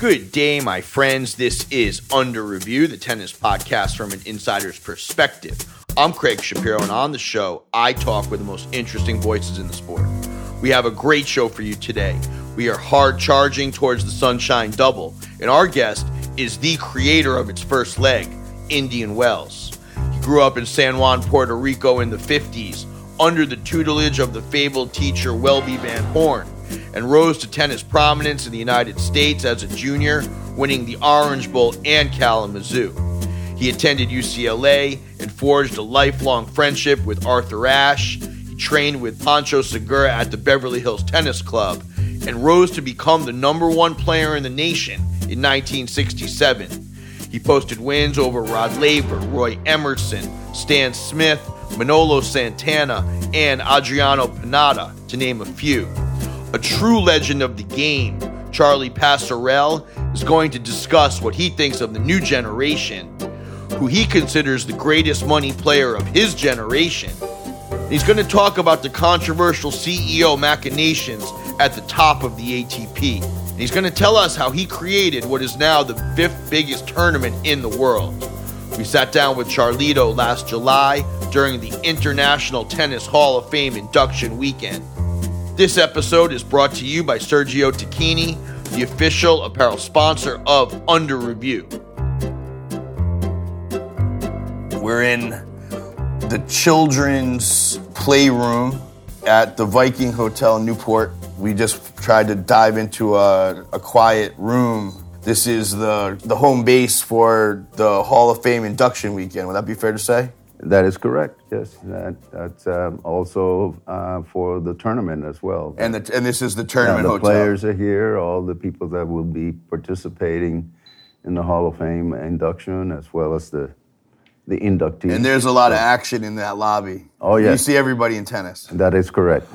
Good day, my friends. This is Under Review, the tennis podcast from an insider's perspective. I'm Craig Shapiro, and on the show, I talk with the most interesting voices in the sport. We have a great show for you today. We are hard charging towards the Sunshine Double, and our guest is the creator of its first leg, Indian Wells. He grew up in San Juan, Puerto Rico in the 50s, under the tutelage of the fabled teacher Welby Van Horn, and rose to tennis prominence in the United States as a junior, winning the Orange Bowl and Kalamazoo. He attended UCLA and forged a lifelong friendship with Arthur Ashe. He trained with Pancho Segura at the Beverly Hills Tennis Club and rose to become the #1 player in the nation in 1967. He posted wins over Rod Laver, Roy Emerson, Stan Smith, Manolo Santana, and Adriano Panatta, to name a few. A true legend of the game, Charlie Pasarell is going to discuss what he thinks of the new generation, who he considers the greatest money player of his generation. He's going to talk about the controversial CEO machinations at the top of the ATP. And he's going to tell us how he created what is now the 5th biggest tournament in the world. We sat down with Charlito last July during the International Tennis Hall of Fame induction weekend. This episode is brought to you by Sergio Tacchini, the official apparel sponsor of Under Review. We're in the children's playroom at the Viking Hotel in Newport. We just tried to dive into a quiet room. This is the home base for the Hall of Fame induction weekend. Would that be fair to say? That is correct, yes. That's also for the tournament as well. And this is the tournament hotel. The players are here, all the people that will be participating in the Hall of Fame induction, as well as the inductees. And there's a lot of action in that lobby. Oh, yes. You see everybody in tennis. That is correct.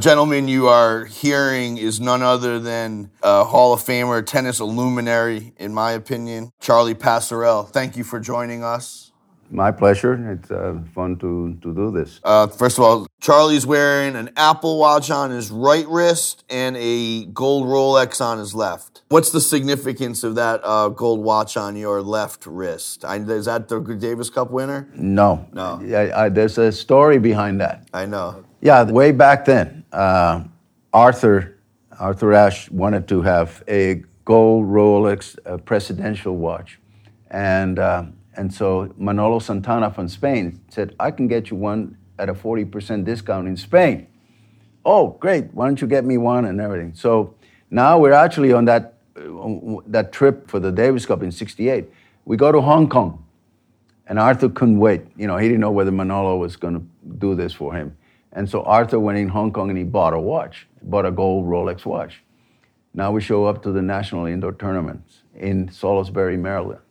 Gentlemen, you are hearing is none other than a Hall of Famer, tennis luminary, in my opinion, Charlie Pasarell. Thank you for joining us. My pleasure. It's fun to do this. First of all, Charlie's wearing an Apple Watch on his right wrist and a gold Rolex on his left. What's the significance of that gold watch on your left wrist? Is that the Davis Cup winner? No. There's a story behind that. I know. Yeah, way back then, Arthur Ashe wanted to have a gold Rolex presidential watch. And so Manolo Santana from Spain said, I can get you one at a 40% discount in Spain. Oh, great. Why don't you get me one and everything? So now we're actually on that trip for the Davis Cup in 1968. We go to Hong Kong, and Arthur couldn't wait. You know, he didn't know whether Manolo was going to do this for him. And so Arthur went in Hong Kong, and he bought a watch, bought a gold Rolex watch. Now we show up to the National Indoor Tournaments in Salisbury, Maryland.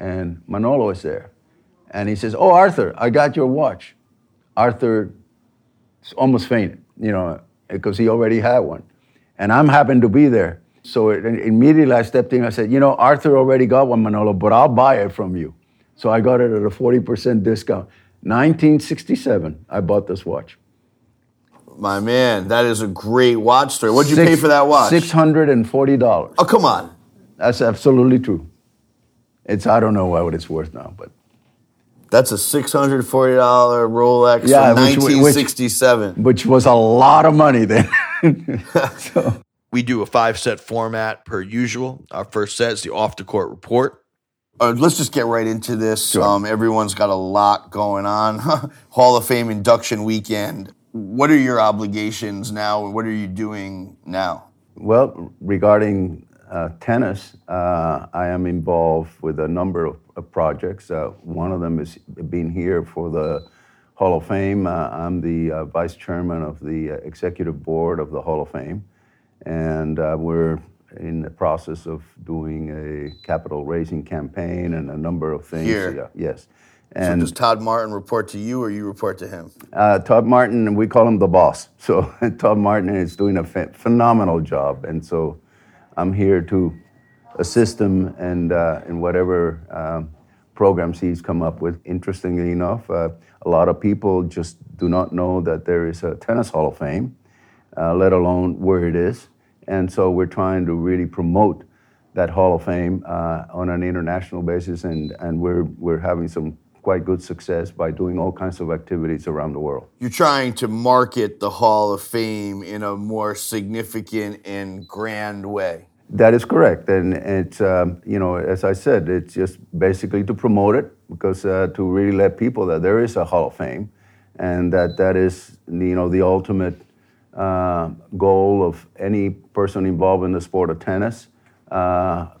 And Manolo is there. And he says, oh, Arthur, I got your watch. Arthur almost fainted, you know, because he already had one. And I happened to be there. So immediately I stepped in. I said, you know, Arthur already got one, Manolo, but I'll buy it from you. So I got it at a 40% discount. 1967, I bought this watch. My man, that is a great watch story. What did you pay for that watch? $640. Oh, come on. That's absolutely true. I don't know what it's worth now, but that's a $640 Rolex from 1967, which was a lot of money then. So. We do a 5-set format per usual. Our first set is the off the court report. Let's just get right into this. Sure. Everyone's got a lot going on. Hall of Fame induction weekend. What are your obligations now? What are you doing now? Well, regarding tennis, I am involved with a number of projects. One of them is being here for the Hall of Fame. I'm the vice chairman of the executive board of the Hall of Fame. And we're in the process of doing a capital raising campaign and a number of things. Here? Yeah, yes. And so does Todd Martin report to you or you report to him? Todd Martin, we call him the boss. So Todd Martin is doing a phenomenal job. And so I'm here to assist him and in whatever programs he's come up with. Interestingly enough, a lot of people just do not know that there is a tennis Hall of Fame, let alone where it is. And so we're trying to really promote that Hall of Fame on an international basis, and we're having some quite good success by doing all kinds of activities around the world. You're trying to market the Hall of Fame in a more significant and grand way. That is correct, and it's as I said, it's just basically to promote it, because to really let people that there is a Hall of Fame, and that is the ultimate goal of any person involved in the sport of tennis,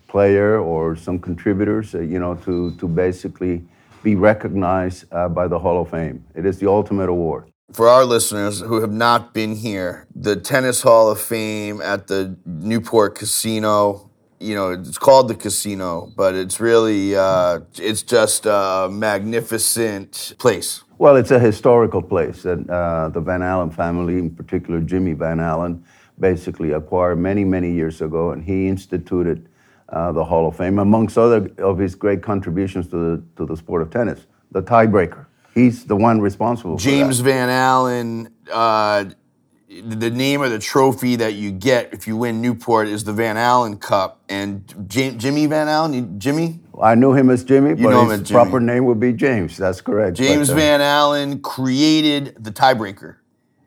player or some contributors, to basically be recognized by the Hall of Fame. It is the ultimate award. For our listeners who have not been here, the Tennis Hall of Fame at the Newport Casino, it's called the casino, but it's really, it's just a magnificent place. Well, it's a historical place that the Van Allen family, in particular Jimmy Van Allen, basically acquired many, many years ago, and he instituted the Hall of Fame, amongst other of his great contributions to the sport of tennis, the tiebreaker. He's the one responsible for that. James Van Allen, the name of the trophy that you get if you win Newport is the Van Allen Cup. And Jimmy Van Allen, Jimmy? I knew him as Jimmy, but his proper name would be James. That's correct. James Van Allen created the tiebreaker.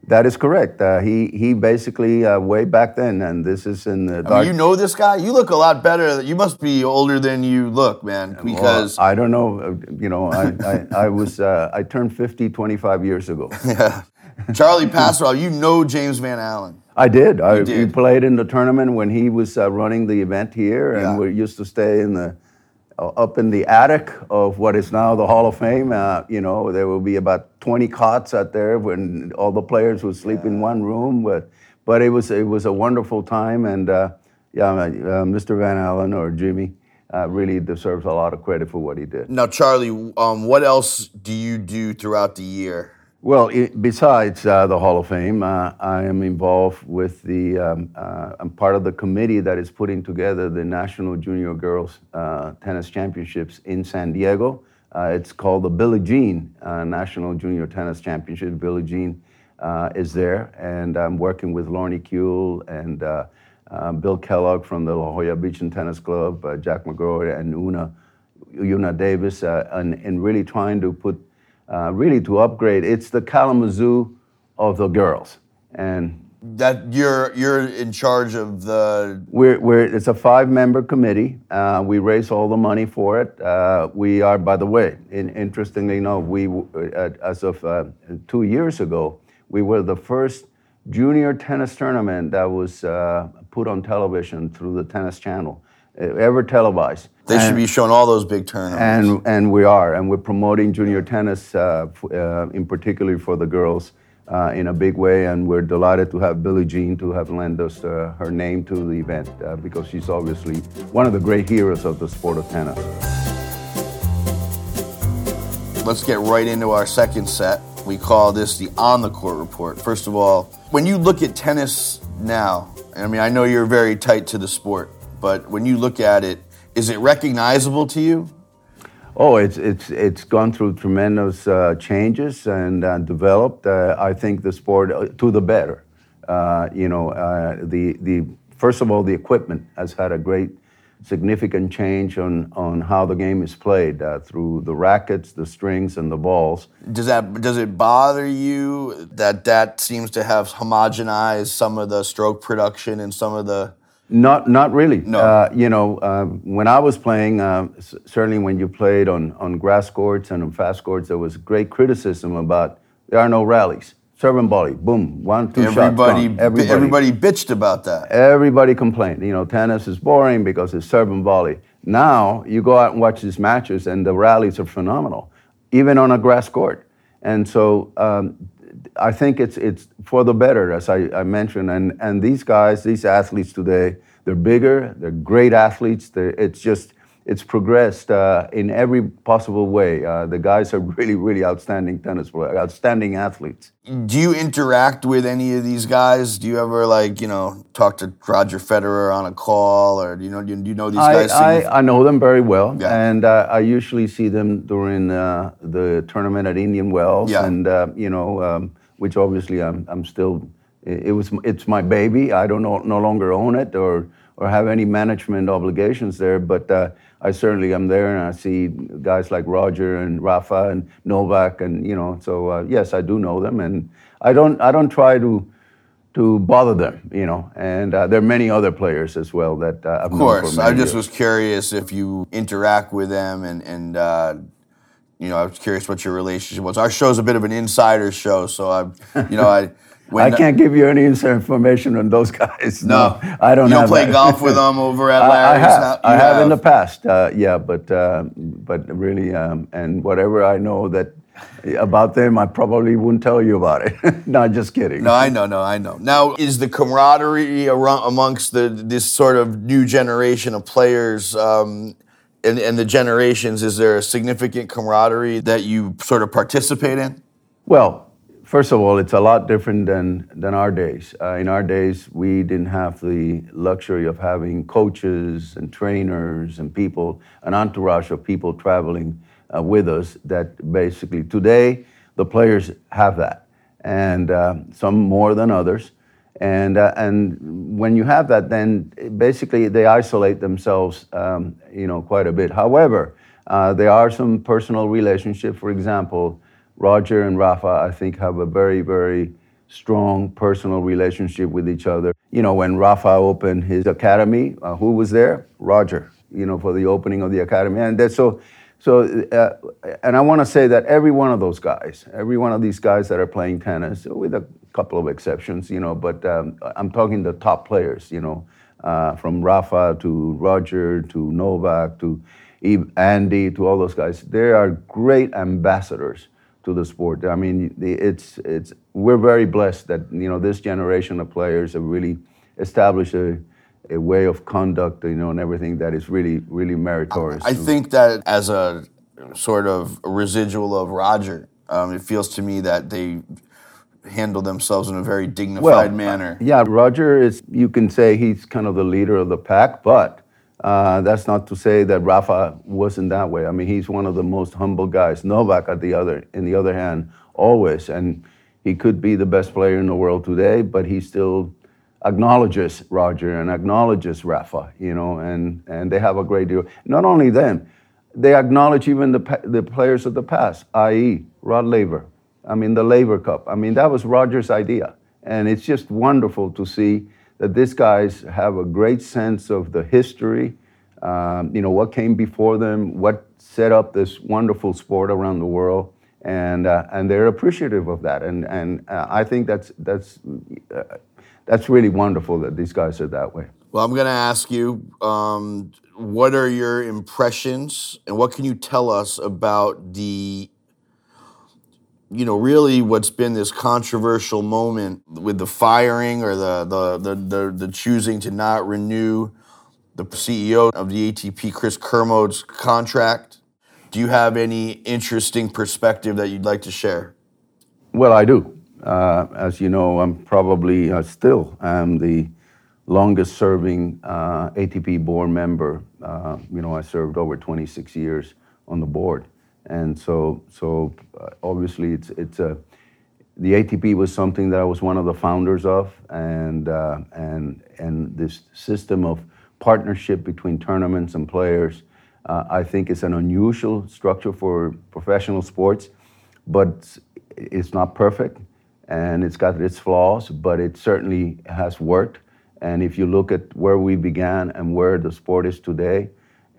That is correct. He basically, way back then, and this is in the... you know this guy? You look a lot better. You must be older than you look, man, because... Well, I don't know. I turned 50 25 years ago. Yeah. Charlie Pasarell, you know James Van Allen. I did. He played in the tournament when he was running the event here, and we used to stay in the... up in the attic of what is now the Hall of Fame. There will be about 20 cots out there when all the players would sleep in one room. But it was a wonderful time, and Mr. Van Allen or Jimmy really deserves a lot of credit for what he did. Now, Charlie, what else do you do throughout the year? Well, besides the Hall of Fame, I am involved with I'm part of the committee that is putting together the National Junior Girls Tennis Championships in San Diego. It's called the Billie Jean National Junior Tennis Championship. Billie Jean is there, and I'm working with Lorne Kuehl and Bill Kellogg from the La Jolla Beach and Tennis Club, Jack McGrory, and Una Davis, and really trying to put really to upgrade. It's the Kalamazoo of the girls, and that you're in charge of the. It's a 5-member committee. We raise all the money for it. We are, by the way, interestingly enough, we as of 2 years ago, we were the first junior tennis tournament that was put on television through the Tennis Channel, ever televised. They should be showing all those big tournaments. And we are, and we're promoting junior tennis, in particular for the girls, in a big way, and we're delighted to have Billie Jean to have lent us her name to the event, because she's obviously one of the great heroes of the sport of tennis. Let's get right into our second set. We call this the On the Court Report. First of all, when you look at tennis now, I mean, I know you're very tight to the sport, but when you look at it, is it recognizable to you? Oh, it's gone through tremendous changes and developed. I think the sport to the better. The first of all, the equipment has had a great, significant change on how the game is played through the rackets, the strings, and the balls. Does it bother you that seems to have homogenized some of the stroke production and some of the? Not really. No. When I was playing, certainly when you played on grass courts and on fast courts, there was great criticism about there are no rallies. Serve and volley, boom, 1-2 shots. Everybody bitched about that. Everybody complained. Tennis is boring because it's serve and volley. Now you go out and watch these matches, and the rallies are phenomenal, even on a grass court. And so I think it's for the better, as I mentioned, and these athletes today, they're bigger, they're great athletes. It's progressed in every possible way. The guys are really, really outstanding tennis players, outstanding athletes. Do you interact with any of these guys? Do you ever talk to Roger Federer on a call, or do you know these guys? I know them very well, and I usually see them during the tournament at Indian Wells, and which obviously I'm still. It's my baby. I don't no longer own it or. or have any management obligations there, but I certainly am there, and I see guys like Roger and Rafa and Novak, and so yes, I do know them, and I don't try to bother them, and there are many other players as well that I've known for many years. Of course, I just was curious if you interact with them, and I was curious what your relationship was. Our show's a bit of an insider show, so I can't give you any information on those guys. No, I don't. You don't play golf with them over at Larry's? I have in the past, but really, and whatever I know that about them, I probably wouldn't tell you about it. No, just kidding. No, I know. Now, is the camaraderie amongst this sort of new generation of players and the generations, is there a significant camaraderie that you sort of participate in? Well, first of all, it's a lot different than our days. In our days, we didn't have the luxury of having coaches and trainers and people, an entourage of people traveling with us that basically today, the players have that, and some more than others. And when you have that, then basically they isolate themselves quite a bit. However, there are some personal relationships. For example, Roger and Rafa, I think, have a very, very strong personal relationship with each other. When Rafa opened his academy, who was there? Roger, for the opening of the academy. And that's and I want to say that every one of those guys, every one of these guys that are playing tennis, with a couple of exceptions, but I'm talking the top players, from Rafa to Roger to Novak to Andy to all those guys. They are great ambassadors to the sport. I mean, we're very blessed that this generation of players have really established a way of conduct, and everything that is really, really meritorious. I think that as a sort of residual of Roger, it feels to me that they handle themselves in a very dignified manner. Yeah, Roger is. You can say he's kind of the leader of the pack, but that's not to say that Rafa wasn't that way. I mean, he's one of the most humble guys. Novak, on the other hand, always. And he could be the best player in the world today, but he still acknowledges Roger and acknowledges Rafa, and they have a great deal. Not only them, they acknowledge even the players of the past, i.e. Rod Laver. I mean, the Laver Cup. I mean, that was Roger's idea. And it's just wonderful to see that these guys have a great sense of the history, what came before them, what set up this wonderful sport around the world, and they're appreciative of that. And I think that's really wonderful that these guys are that way. Well, I'm going to ask you, what are your impressions, and what can you tell us about really what's been this controversial moment with the firing or the choosing to not renew the CEO of the ATP, Chris Kermode's contract. Do you have any interesting perspective that you'd like to share? Well, I do. As you know, I'm probably still the longest serving ATP board member. I served over 26 years on the board. And so obviously it's the ATP was something that I was one of the founders of, and this system of partnership between tournaments and players, I think is an unusual structure for professional sports, but it's not perfect, and it's got its flaws, but it certainly has worked. And if you look at where we began and where the sport is today,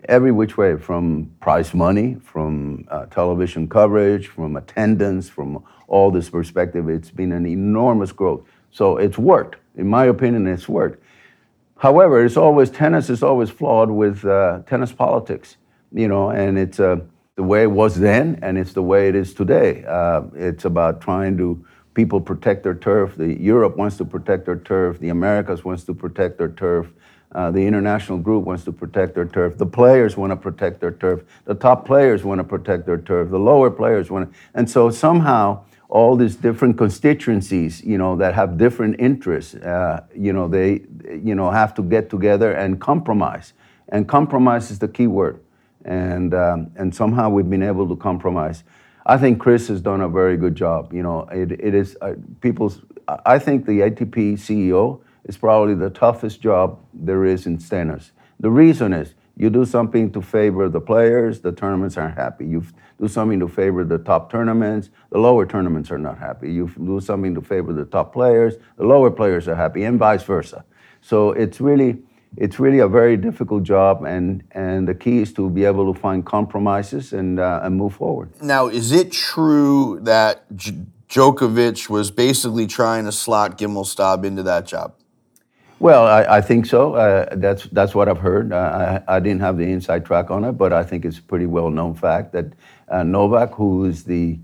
every which way, from prize money, from television coverage, from attendance, from all this perspective, it's been an enormous growth. So it's worked. In my opinion, it's worked. However, tennis is always flawed with tennis politics, and it's the way it was then, and it's the way it is today. It's about trying to people protect their turf. Europe wants to protect their turf. The Americas wants to protect their turf. The international group wants to protect their turf. The players want to protect their turf. The top players want to protect their turf. The lower players want to. And so somehow all these different constituencies, that have different interests, they, have to get together and compromise. And compromise is the key word. And somehow we've been able to compromise. I think Chris has done a very good job. It is I think the ATP CEO is probably the toughest job there is in tennis. The reason is you do something to favor the players, the tournaments aren't happy. You do something to favor the top tournaments, the lower tournaments are not happy. You do something to favor the top players, the lower players are happy, and vice versa. So it's really a very difficult job, and the key is to be able to find compromises and move forward. Now, is it true that Djokovic was basically trying to slot Gimelstob into that job? Well, I think so. That's what I've heard. I didn't have the inside track on it, but I think it's a pretty well-known fact that Novak, who is the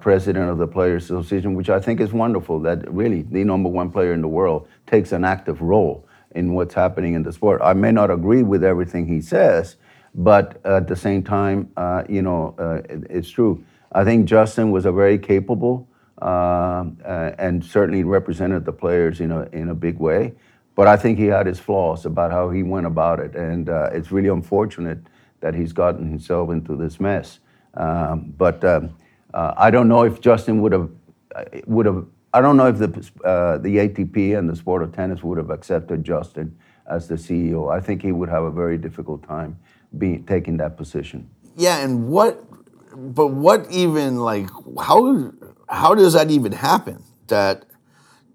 president of the Players Association, which I think is wonderful, that really the number one player in the world takes an active role in what's happening in the sport. I may not agree with everything he says, but at the same time, it's true. I think Justin was a very capable and certainly represented the players in a big way. But I think he had his flaws about how he went about it, and it's really unfortunate that he's gotten himself into this mess. But I don't know if Justin would have. I don't know if the ATP and the sport of tennis would have accepted Justin as the CEO. I think he would have a very difficult time taking that position. Yeah, and how does that even happen?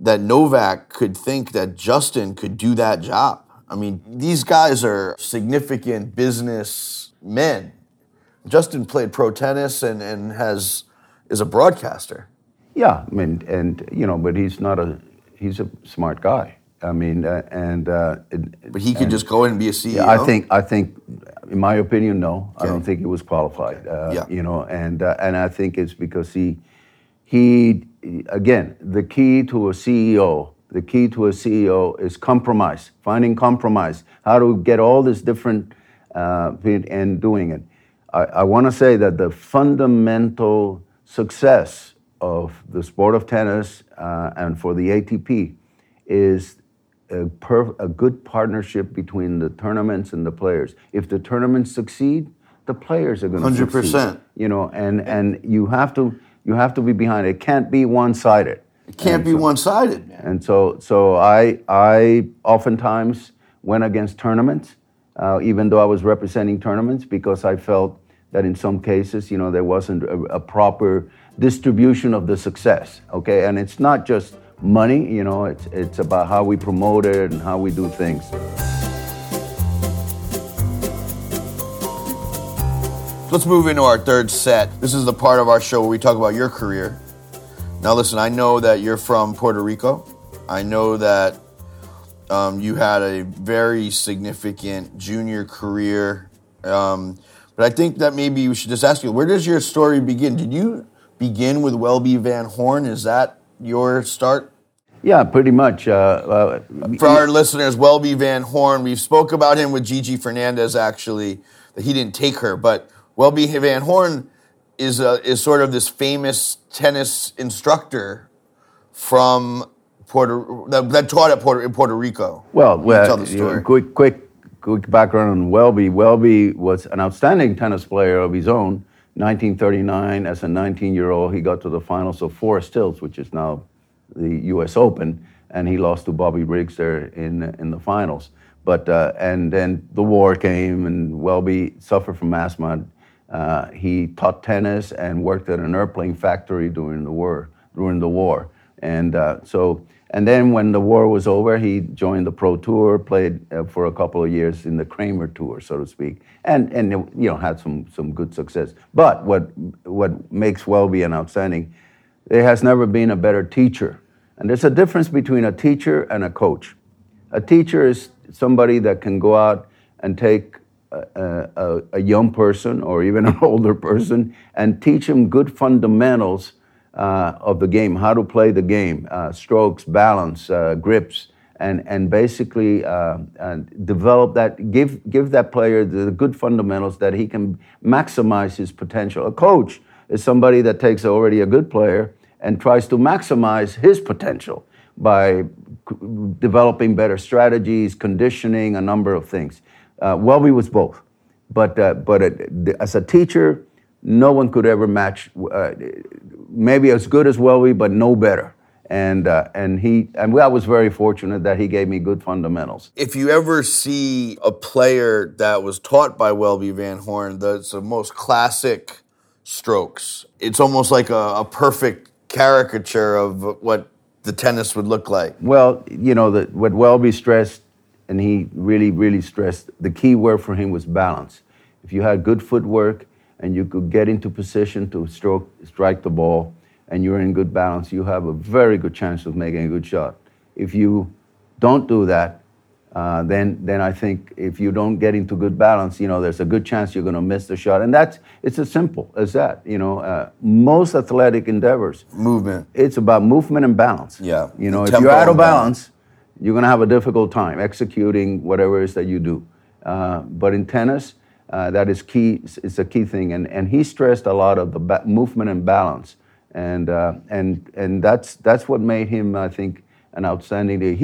That Novak could think that Justin could do that job. I mean, these guys are significant business men. Justin played pro tennis and is a broadcaster. Yeah, I mean, but he's a smart guy. I mean, but he could just go in and be a CEO. Yeah, I think, in my opinion, no. Okay. I don't think he was qualified. Okay. And I think it's because he again, the key to a CEO is compromise, finding compromise. How to get all this different and doing it. I want to say that the fundamental success of the sport of tennis and for the ATP is a good partnership between the tournaments and the players. If the tournaments succeed, the players are going to succeed. 100%. And you have to be behind it. It can't be one-sided. And so I oftentimes went against tournaments, even though I was representing tournaments, because I felt that in some cases, there wasn't a proper distribution of the success, okay? And it's not just money, it's about how we promote it and how we do things. Let's move into our third set. This is the part of our show where we talk about your career. Now listen, I know that you're from Puerto Rico. I know that you had a very significant junior career, but I think that maybe we should just ask you, where does your story begin? Did you begin with Welby Van Horn? Is that your start? Yeah, pretty much. For our listeners, Welby Van Horn, we spoke about him with Gigi Fernandez, actually, that he didn't take her, but Welby Van Horn is sort of this famous tennis instructor from that taught in Puerto Rico. Well, tell the story. Quick background on Welby. Welby was an outstanding tennis player of his own. 1939, as a 19-year-old, he got to the finals of Forest Hills, which is now the U.S. Open, and he lost to Bobby Riggs there in the finals. But and then the war came, and Welby suffered from asthma. He taught tennis and worked at an airplane factory during the war. And then when the war was over, he joined the Pro Tour, played for a couple of years in the Kramer Tour, so to speak, and had some good success. But what makes Welby an outstanding, there has never been a better teacher. And there's a difference between a teacher and a coach. A teacher is somebody that can go out and take a young person or even an older person and teach him good fundamentals of the game, how to play the game, strokes, balance, grips, and basically and develop that, give that player the good fundamentals that he can maximize his potential. A coach is somebody that takes already a good player and tries to maximize his potential by developing better strategies, conditioning, a number of things. Welby was both, but as a teacher, no one could ever match, maybe as good as Welby, but no better. And I was very fortunate that he gave me good fundamentals. If you ever see a player that was taught by Welby Van Horn, that's the most classic strokes. It's almost like a perfect caricature of what the tennis would look like. Well, you know, what Welby stressed, and he really, really stressed, the key word for him was balance. If you had good footwork and you could get into position to strike the ball, and you're in good balance, you have a very good chance of making a good shot. If you don't do that, then I think if you don't get into good balance, you know, there's a good chance you're going to miss the shot. And it's as simple as that. You know, most athletic endeavors. Movement. It's about movement and balance. Yeah. You know, if you're out of balance, you're going to have a difficult time executing whatever it is that you do. But in tennis, that is key. It's a key thing. And he stressed a lot of the movement and balance. And that's what made him, I think, an outstanding day.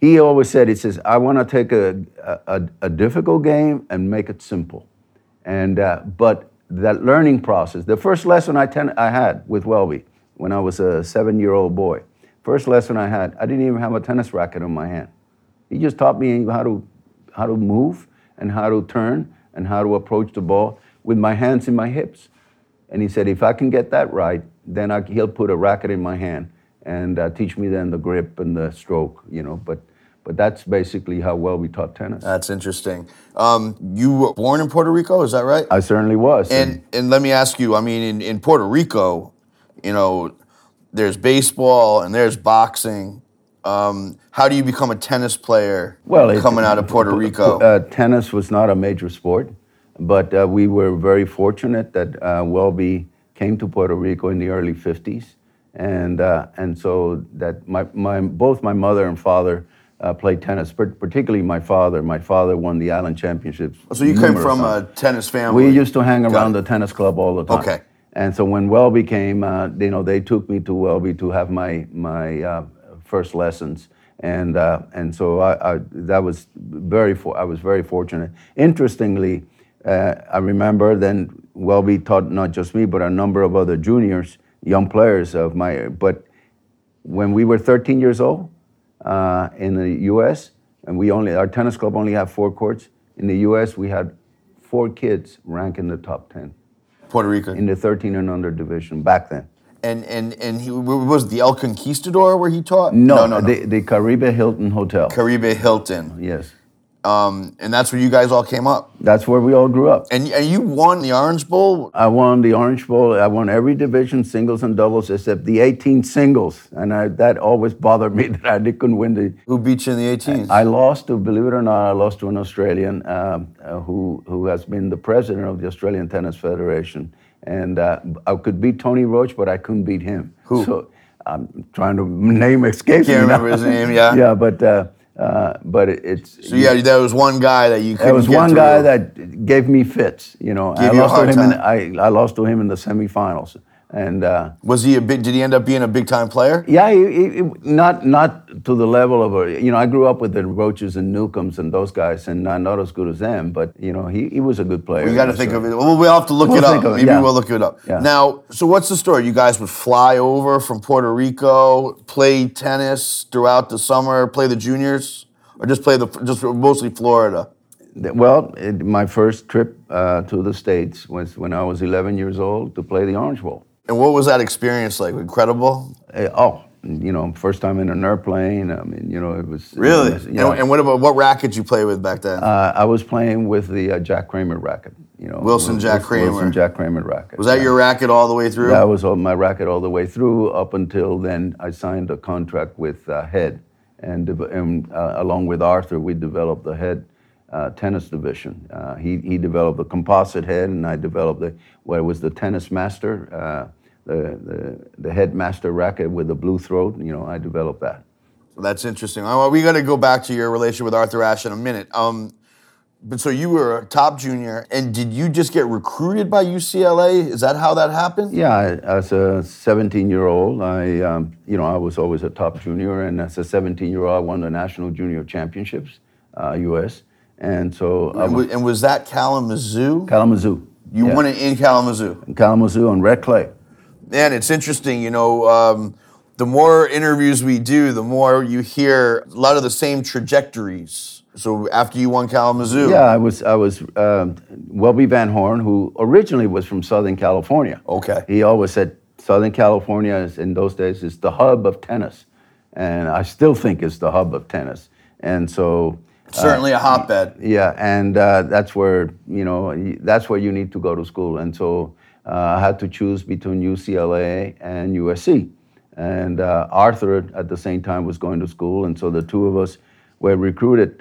He always said, I want to take a difficult game and make it simple. But that learning process, the first lesson I had with Welby when I was a 7-year-old boy, I didn't even have a tennis racket in my hand. He just taught me how to move and how to turn and how to approach the ball with my hands in my hips. And he said, if I can get that right, then he'll put a racket in my hand and teach me then the grip and the stroke, you know. But that's basically how well we taught tennis. That's interesting. You were born in Puerto Rico, is that right? I certainly was. And let me ask you, I mean, in Puerto Rico, you know, there's baseball and there's boxing. How do you become a tennis player coming out of Puerto Rico? Tennis was not a major sport. But we were very fortunate that Welby came to Puerto Rico in the early 50s. And so that both my mother and father played tennis, particularly my father. My father won the Island Championships. So you came from a tennis family? We used to hang around the tennis club all the time. Okay. And so when Welby came, you know, they took me to Welby to have my first lessons. And so I was very fortunate. Interestingly, I remember then Welby taught not just me, but a number of other juniors, young players of my. But when we were 13 years old in the U.S., and our tennis club only had 4 courts. In the U.S., we had 4 kids ranked in the top 10. Puerto Rican. In the 13 and under division back then. And he was the El Conquistador where he taught? No. The Caribe Hilton Hotel. Caribe Hilton. Yes. And that's where you guys all came up. That's where we all grew up. And you won the Orange Bowl? I won the Orange Bowl. I won every division, singles and doubles, except the 18 singles. And that always bothered me that I couldn't win the... Who beat you in the 18s? I lost to, believe it or not, an Australian who has been the president of the Australian Tennis Federation. And I could beat Tony Roach, but I couldn't beat him. Who? So I'm trying to name escapes me. Can't remember his name, yeah. Yeah, but it's... So yeah, there was one guy that you couldn't get There was get one to guy that gave me fits, you know. I lost to him in the semifinals. And was he did he end up being a big-time player? Yeah, not to the level of a... You know, I grew up with the Roaches and Newcombs and those guys, and I'm not as good as them, but, you know, he was a good player. We got to think of it. Well, we'll have to look it up. Maybe we'll look it up. Yeah. Now, so what's the story? You guys would fly over from Puerto Rico, play tennis throughout the summer, play the juniors, or just mostly Florida? Well, my first trip to the States was when I was 11 years old to play the Orange Bowl. And what was that experience like? Incredible? You know, first time in an airplane. I mean, you know, it was... Really? It was, and what racket did you play with back then? I was playing with the Jack Kramer racket. You know, Wilson Jack Kramer racket. Was that your racket all the way through? That was my racket all the way through. Up until then, I signed a contract with Head. And along with Arthur, we developed the Head tennis division. He developed the composite head, and I developed the tennis master, the headmaster racket with the blue throat. You know, I developed that. So that's interesting. We got to go back to your relation with Arthur Ashe in a minute. But so you were a top junior, and did you just get recruited by UCLA? Is that how that happened? Yeah, as a 17-year-old, I was always a top junior, and as a 17-year-old, I won the national junior championships, U.S. And so, was that Kalamazoo? Kalamazoo. You won it in Kalamazoo. In Kalamazoo on red clay. Man, it's interesting. You know, The more interviews we do, the more you hear a lot of the same trajectories. So after you won Kalamazoo. Yeah, I was Welby Van Horn, who originally was from Southern California. Okay. He always said Southern California is, in those days, is the hub of tennis. And I still think it's the hub of tennis. And so... certainly a hotbed. Yeah, and that's where, you know, that's where you need to go to school. And so I had to choose between UCLA and USC. And Arthur, at the same time, was going to school. And so the two of us were recruited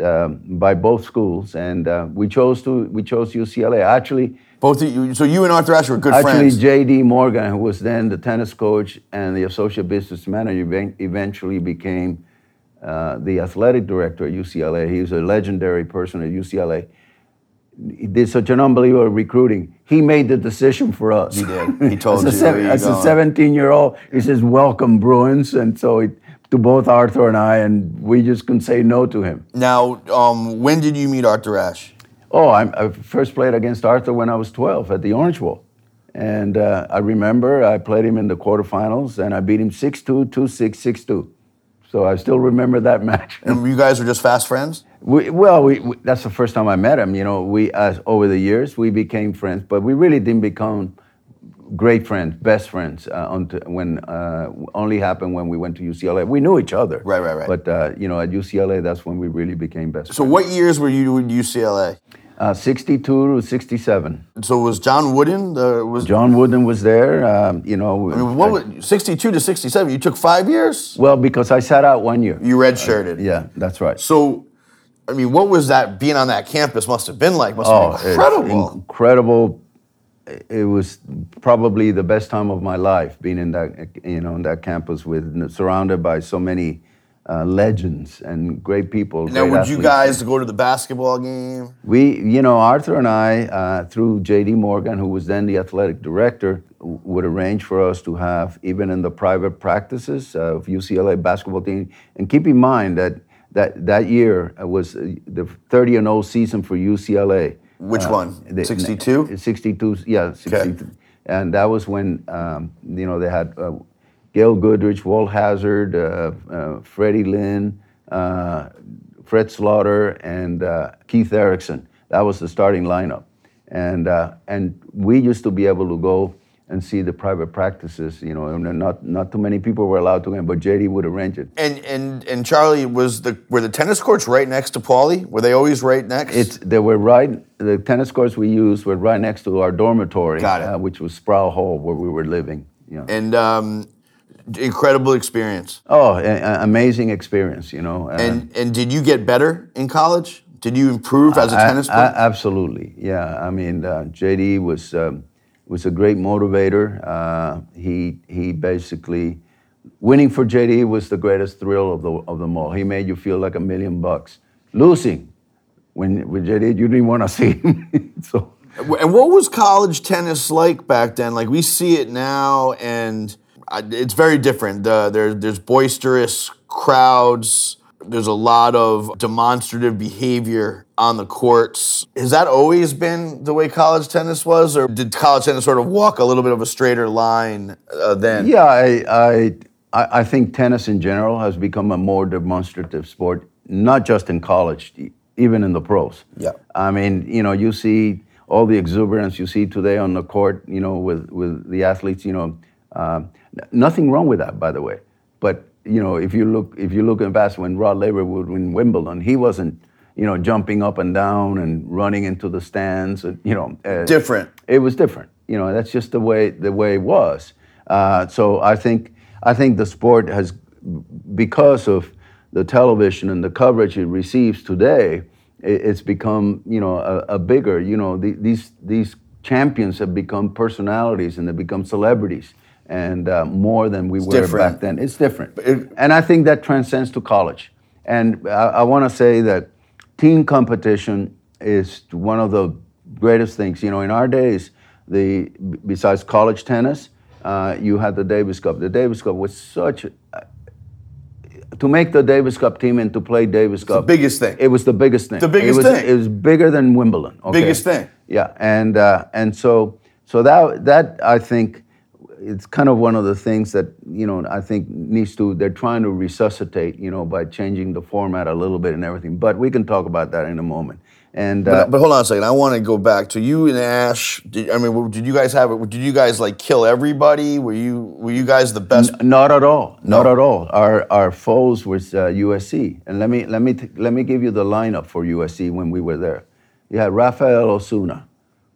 by both schools. And we chose UCLA. Actually... both of you, so you and Arthur Ashe were good friends. Actually, J.D. Morgan, who was then the tennis coach and the associate business manager, eventually became the athletic director at UCLA. He was a legendary person at UCLA. He did such an unbelievable recruiting. He made the decision for us. He did. He told as you. As a 17-year-old, he says, "Welcome, Bruins," and so it, to both Arthur and I, and we just couldn't say no to him. Now, when did you meet Arthur Ashe? Oh, I first played against Arthur when I was 12 at the Orange Bowl. And I remember I played him in the quarterfinals, and I beat him 6-2, 2-6, 6-2. So I still remember that match. And you guys were just fast friends? Well, that's the first time I met him. You know, over the years, we became friends. But we really didn't become great friends, best friends, only happened when we went to UCLA. We knew each other. Right. But, you know, at UCLA, that's when we really became best friends. So what years were you at UCLA? 62 to 67. So was John Wooden? John Wooden was there. You know, I mean, what was 62 to 67? You took 5 years? Well, because I sat out 1 year. You redshirted. Yeah, that's right. So, I mean, what was that being on that campus must have been like? Must have been incredible. Incredible. It was probably the best time of my life being in that, you know, in that campus with surrounded by so many legends and great people. Now, would you guys go to the basketball game? We, you know, Arthur and I, through J.D. Morgan, who was then the athletic director, would arrange for us to have, even in the private practices of UCLA basketball team. And keep in mind that year was the 30-0 season for UCLA. Which one? 62? 62, yeah, 62. Okay. And that was when, you know, they had... Gail Goodrich, Walt Hazard, Freddie Lynn, Fred Slaughter, and Keith Erickson. That was the starting lineup. And we used to be able to go and see the private practices, you know, and not too many people were allowed to go in, but J.D. would arrange it. And Charlie, were the tennis courts right next to Paulie? Were they always right next? The tennis courts we used were right next to our dormitory. Got it. Which was Sproul Hall, where we were living. You know. And... incredible experience. Oh, amazing experience, you know. And did you get better in college? Did you improve as a tennis player? Absolutely, yeah. I mean, J.D. was a great motivator. He basically, winning for J.D. was the greatest thrill of them all. He made you feel like $1 million. Losing, when J.D., you didn't want to see him. So. And what was college tennis like back then? Like, we see it now, and... it's very different. There's boisterous crowds. There's a lot of demonstrative behavior on the courts. Has that always been the way college tennis was, or did college tennis sort of walk a little bit of a straighter line then? Yeah, I think tennis in general has become a more demonstrative sport, not just in college, even in the pros. Yeah. I mean, you know, you see all the exuberance you see today on the court, you know, with the athletes, you know, nothing wrong with that, by the way. But, you know, if you look in basketball, when Rod Laver would win Wimbledon, he wasn't, you know, jumping up and down and running into the stands. You know, different. It was different. You know, that's just the way it was. So I think the sport has, because of the television and the coverage it receives today, it's become, you know, a bigger. You know, these champions have become personalities and they become celebrities. And more than we were different. Back then. It's different. And I think that transcends to college. And I want to say that team competition is one of the greatest things. You know, in our days, besides college tennis, you had the Davis Cup. The Davis Cup was such... to make the Davis Cup team and to play Davis Cup... It was the biggest thing. It was bigger than Wimbledon. Okay? Biggest thing. Yeah, and so that I think... it's kind of one of the things that, you know, I think needs to, they're trying to resuscitate, you know, by changing the format a little bit and everything. But we can talk about that in a moment. And but hold on a second. I want to go back to you and Ashe. Did you guys have it? Did you guys like kill everybody? Were you guys the best? Not at all. No. Not at all. Our foes was USC. And let me give you the lineup for USC when we were there. You had Rafael Osuna,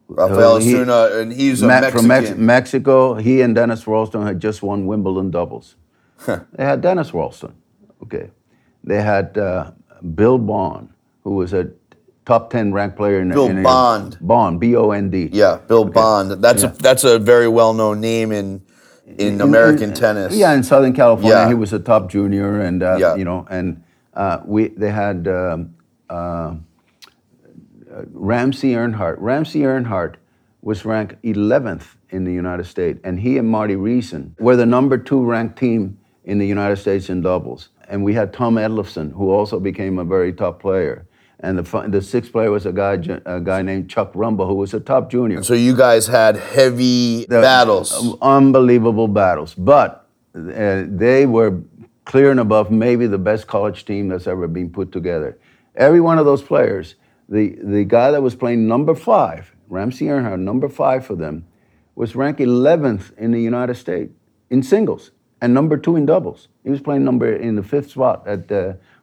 and he's a Mexican. From Mexico. He and Dennis Rolston had just won Wimbledon doubles. They had Dennis Rolston. Okay. They had Bill Bond, who was a top 10 ranked player in the Bond, B-O-N-D. Yeah, Bill Bond. That's a very well-known name in American tennis. Yeah, in Southern California, he was a top junior, and they had. Ramsey Earnhardt. Ramsey Earnhardt was ranked 11th in the United States, and he and Marty Reeson were the number 2 ranked team in the United States in doubles. And we had Tom Edlefson, who also became a very top player. And the 6th player was a guy named Chuck Rumba, who was a top junior. So you guys had heavy battles. Unbelievable battles. But they were clear and above maybe the best college team that's ever been put together. Every one of those players. The guy that was playing number 5, Ramsey Earnhardt, number 5 for them, was ranked 11th in the United States in singles and number 2 in doubles. He was playing in the 5th spot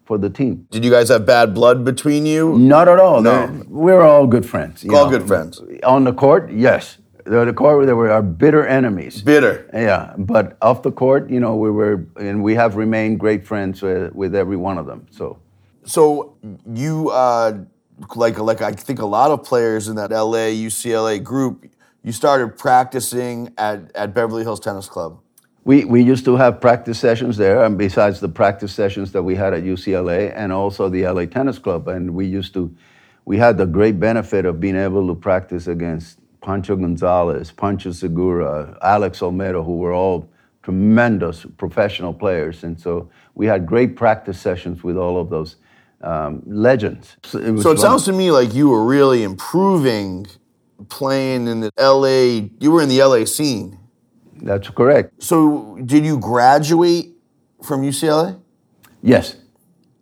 for the team. Did you guys have bad blood between you? Not at all. No. We're all good friends. Good friends. On the court, yes. On the court, they were our bitter enemies. Bitter. Yeah, but off the court, you know, we have remained great friends with every one of them. So you. Like I think a lot of players in that LA, UCLA group, you started practicing at Beverly Hills Tennis Club. We used to have practice sessions there, and besides the practice sessions that we had at UCLA and also the LA Tennis Club, and we had the great benefit of being able to practice against Pancho Gonzalez, Pancho Segura, Alex Olmedo, who were all tremendous professional players, and so we had great practice sessions with all of those legends. So it sounds to me like you were really improving playing in the LA, you were in the LA scene. That's correct. So did you graduate from UCLA? Yes.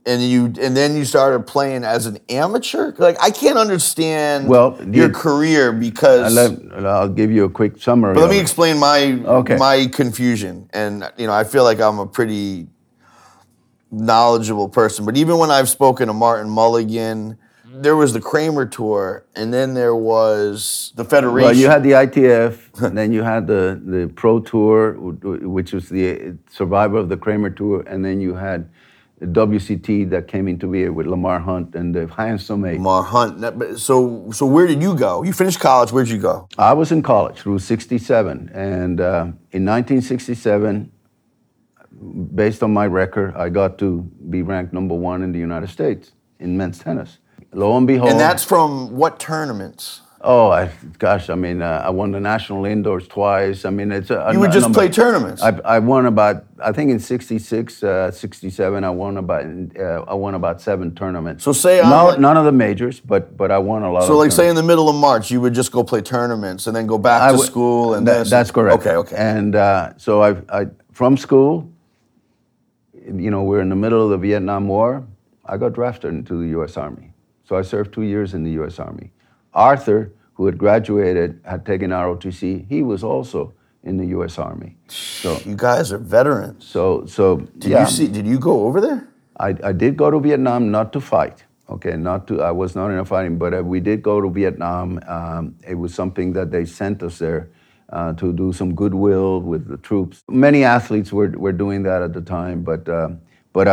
And then you started playing as an amateur? Like, I can't understand your career because... I'll give you a quick summary. But let me explain my confusion. And, you know, I feel like I'm a pretty knowledgeable person, but even when I've spoken to Martin Mulligan, there was the Kramer Tour, and then there was the Federation. Well, you had the ITF, and then you had the Pro Tour, which was the survivor of the Kramer Tour, and then you had the WCT that came into being with Lamar Hunt and the Heinz Sommet. Lamar Hunt. So where did you go? You finished college. Where did you go? I was in college through 1967, and in 1967. Based on my record, I got to be ranked number 1 in the United States in men's tennis. Lo and behold. And that's from what tournaments? Oh, I won the national indoors twice. I mean, it's a... You would just play tournaments. I won about, I think in 66, 67, I won about 7 tournaments. So say... None of the majors, but I won a lot of tournaments. So say in the middle of March, you would just go play tournaments and then go back to school and this. That's correct. Okay. And so I from school... You know, we're in the middle of the Vietnam War. I got drafted into the U.S. Army. So I served 2 years in the U.S. Army. Arthur, who had graduated, had taken ROTC. He was also in the U.S. Army. So you guys are veterans. Did you go over there? I did go to Vietnam, not to fight. Okay, I was not in a fighting, but we did go to Vietnam. It was something that they sent us there. To do some goodwill with the troops. Many athletes were doing that at the time, but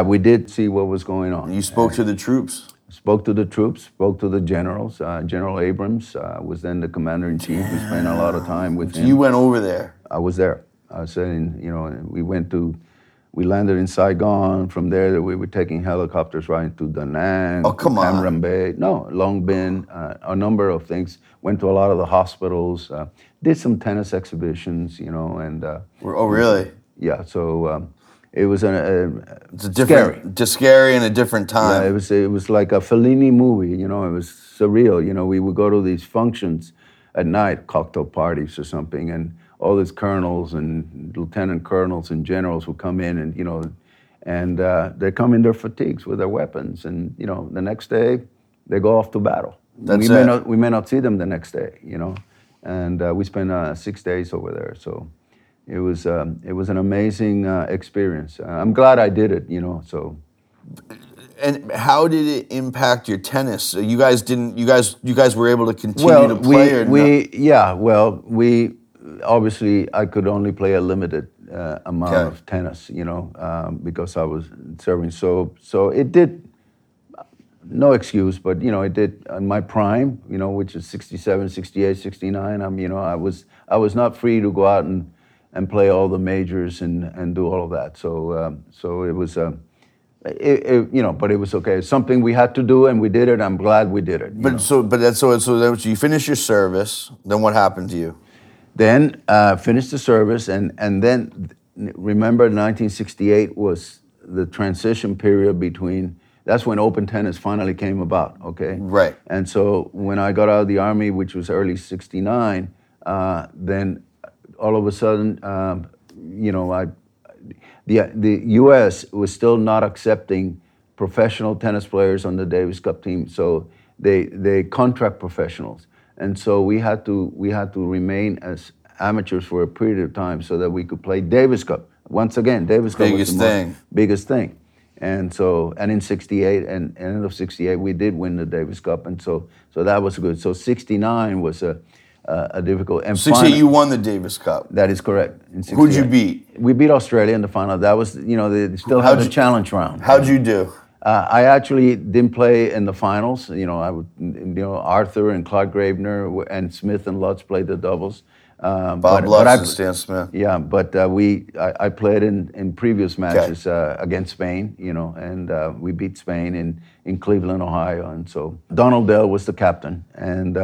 we did see what was going on. You spoke to the troops? Spoke to the troops, spoke to the generals. General Abrams was then the commander-in-chief. We spent a lot of time with him. So you went over there? I was there. I was saying, you know, we landed in Saigon. From there, we were taking helicopters right into Da Nang. Oh, come on. Cam Bay. No, Long Bin, a number of things. Went to a lot of the hospitals. Did some tennis exhibitions, you know, and... oh, really? Yeah, so it was scary and a different time. Yeah, it was like a Fellini movie, you know, it was surreal. You know, we would go to these functions at night, cocktail parties or something, and all these colonels and lieutenant colonels and generals who come in and, they come in their fatigues with their weapons. And, the next day they go off to battle. That's we may not see them the next day, And we spent 6 days over there. So it was an amazing experience. I'm glad I did it, so. And how did it impact your tennis? So you guys didn't. You guys were able to continue to play. Obviously, I could only play a limited amount of tennis, because I was serving. So it did. No excuse, but it did. In my prime, which is 67, 68, 69. I was not free to go out and play all the majors and do all of that. So it was. But it was okay. It's something we had to do, and we did it. I'm glad we did it. So you finish your service. Then what happened to you? Then finished the service, and then remember, 1968 was the transition period between. That's when open tennis finally came about. Okay. Right. And so when I got out of the Army, which was early '69, then all of a sudden, The U.S. was still not accepting professional tennis players on the Davis Cup team, so they contract professionals, and so we had to remain as amateurs for a period of time so that we could play Davis Cup. Once again, Davis Cup was the biggest thing, and so in '68 and end of '68 we did win the Davis Cup, and so that was good. So '69 was a difficult. And 68, you won the Davis Cup. That is correct. Who'd you beat? We beat Australia in the final. That was, they still had the challenge round. How'd you do? I actually didn't play in the finals. Arthur and Clark Gravener and Smith and Lutz played the doubles. Bob Lutz and Stan Smith. Yeah, but I played in previous matches against Spain, and we beat Spain in Cleveland, Ohio, and so Donald Dell was the captain. And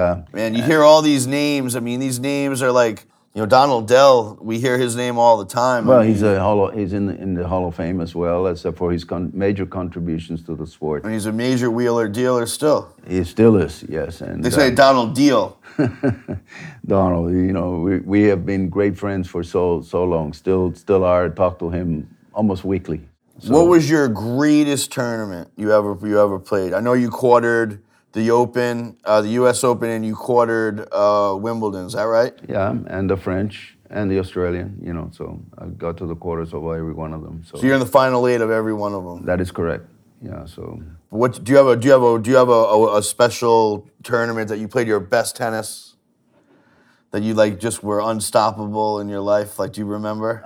you hear all these names. I mean, these names are like Donald Dell. We hear his name all the time. Well, he's in the Hall of Fame as well as for his major contributions to the sport. And he's a major wheeler dealer still. He still is, yes. And they say Donald Deal. Donald, we have been great friends for so long. Still are. Talk to him almost weekly. So. What was your greatest tournament you ever played? I know you quartered the Open, the U.S. Open, and you quartered Wimbledon. Is that right? Yeah, and the French and the Australian. So I got to the quarters of every one of them. So you're in the final eight of every one of them. That is correct. Yeah. So what do you have a special tournament that you played your best tennis that you just were unstoppable in your life? Do you remember?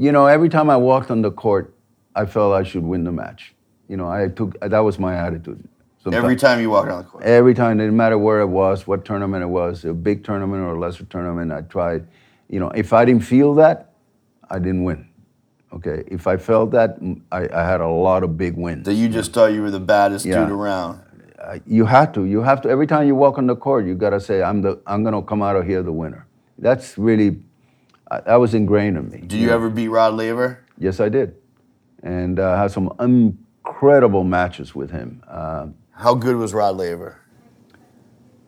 Every time I walked on the court, I felt I should win the match. That was my attitude. Sometimes. Every time you walked on the court. Every time, didn't matter where it was, what tournament it was, a big tournament or a lesser tournament, I tried. If I didn't feel that, I didn't win. Okay, if I felt that, I had a lot of big wins. That you just thought you were the baddest dude around. You have to. Every time you walk on the court, you gotta say, I'm gonna come out of here the winner. That's really, that was ingrained in me. Did you ever beat Rod Laver? Yes, I did. And I had some incredible matches with him. How good was Rod Laver?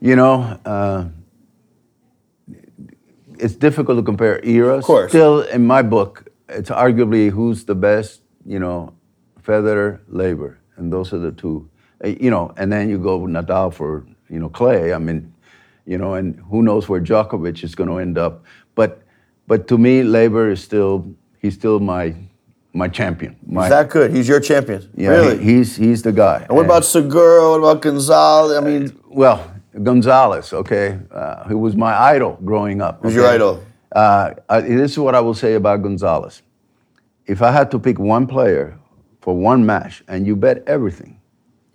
It's difficult to compare eras. Of course. Still, in my book, it's arguably who's the best, Federer, Laver, and those are the two. And then you go with Nadal for, clay. I mean, and who knows where Djokovic is going to end up. But to me, Laver is still my champion. He's that good. He's your champion. Yeah, really? He's the guy. And what about Segura? What about Gonzalez? I mean, Gonzalez. Okay, he was my idol growing up. Okay? Who's your idol? This is what I will say about Gonzalez. If I had to pick one player for one match, and you bet everything,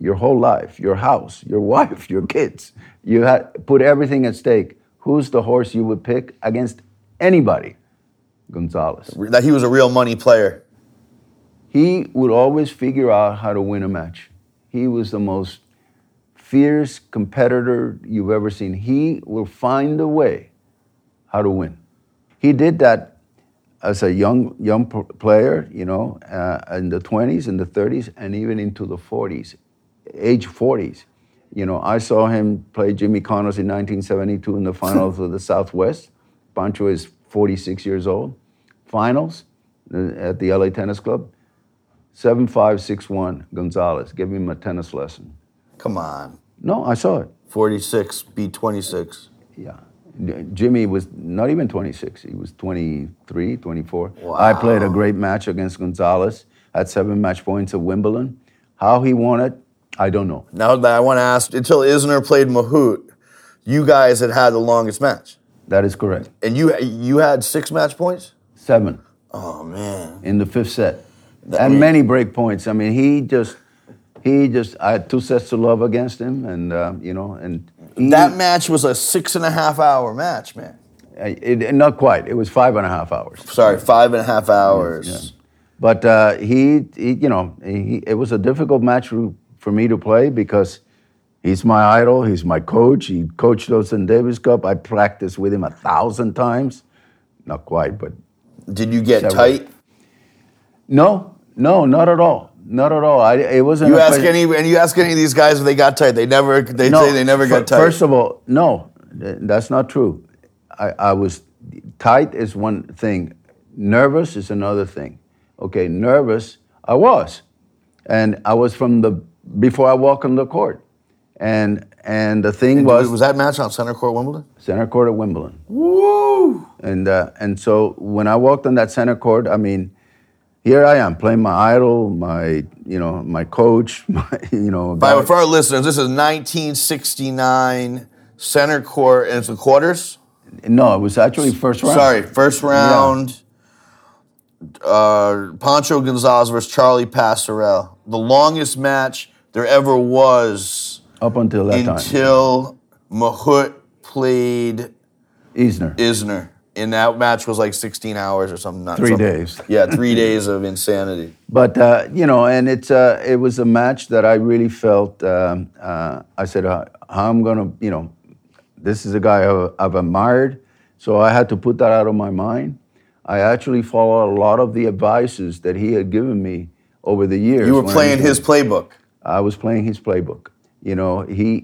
your whole life, your house, your wife, your kids, you had put everything at stake, who's the horse you would pick against anybody? Gonzalez. That he was a real money player. He would always figure out how to win a match. He was the most fierce competitor you've ever seen. He will find a way how to win. He did that as a young player, in the 20s, in the 30s, and even into the 40s, age 40s. I saw him play Jimmy Connors in 1972 in the finals of the Southwest. Pancho is 46 years old. Finals at the LA Tennis Club, 7-5, 6-1, Gonzalez. Give him a tennis lesson. Come on. No, I saw it. 46 beat 26. Yeah. Jimmy was not even 26. He was 23, 24. Wow. I played a great match against Gonzalez at 7 match points at Wimbledon. How he won it, I don't know. Now that I want to ask, until Isner played Mahut, you guys had had the longest match. That is correct. And you had 6 match points? 7. Oh, man. In the 5th set. And many break points. I mean, I had 2 sets to love against him, and, that match was a 6.5-hour match, man. Not quite. It was 5.5 hours. Sorry, 5.5 hours. Yeah. But it was a difficult match for me to play because he's my idol, he's my coach. He coached us in Davis Cup. I practiced with him 1,000 times. Not quite, but... Did you get tight? No, not at all. Not at all. It wasn't. You ask any of these guys if they got tight. They never got tight. First of all, no, that's not true. I was tight is one thing. Nervous is another thing. Okay, nervous I was, and I was before I walked on the court, and the thing was that match on center court at Wimbledon? Center court at Wimbledon. Woo! And so when I walked on that center court, I mean. Here I am playing my idol, my coach, For our listeners, this is 1969 center court, and it's the quarters. No, it was actually first round. Sorry, first round. Yeah. Pancho Gonzalez versus Charlie Pasarell, the longest match there ever was. Up until that time. Until Mahut played Isner. And that match was like 16 hours or something. 3 days. Yeah, 3 days of insanity. But, and it was a match that I really felt, I said, I'm going to, this is a guy I've admired. So I had to put that out of my mind. I actually followed a lot of the advices that he had given me over the years. You were playing his playbook. I was playing his playbook.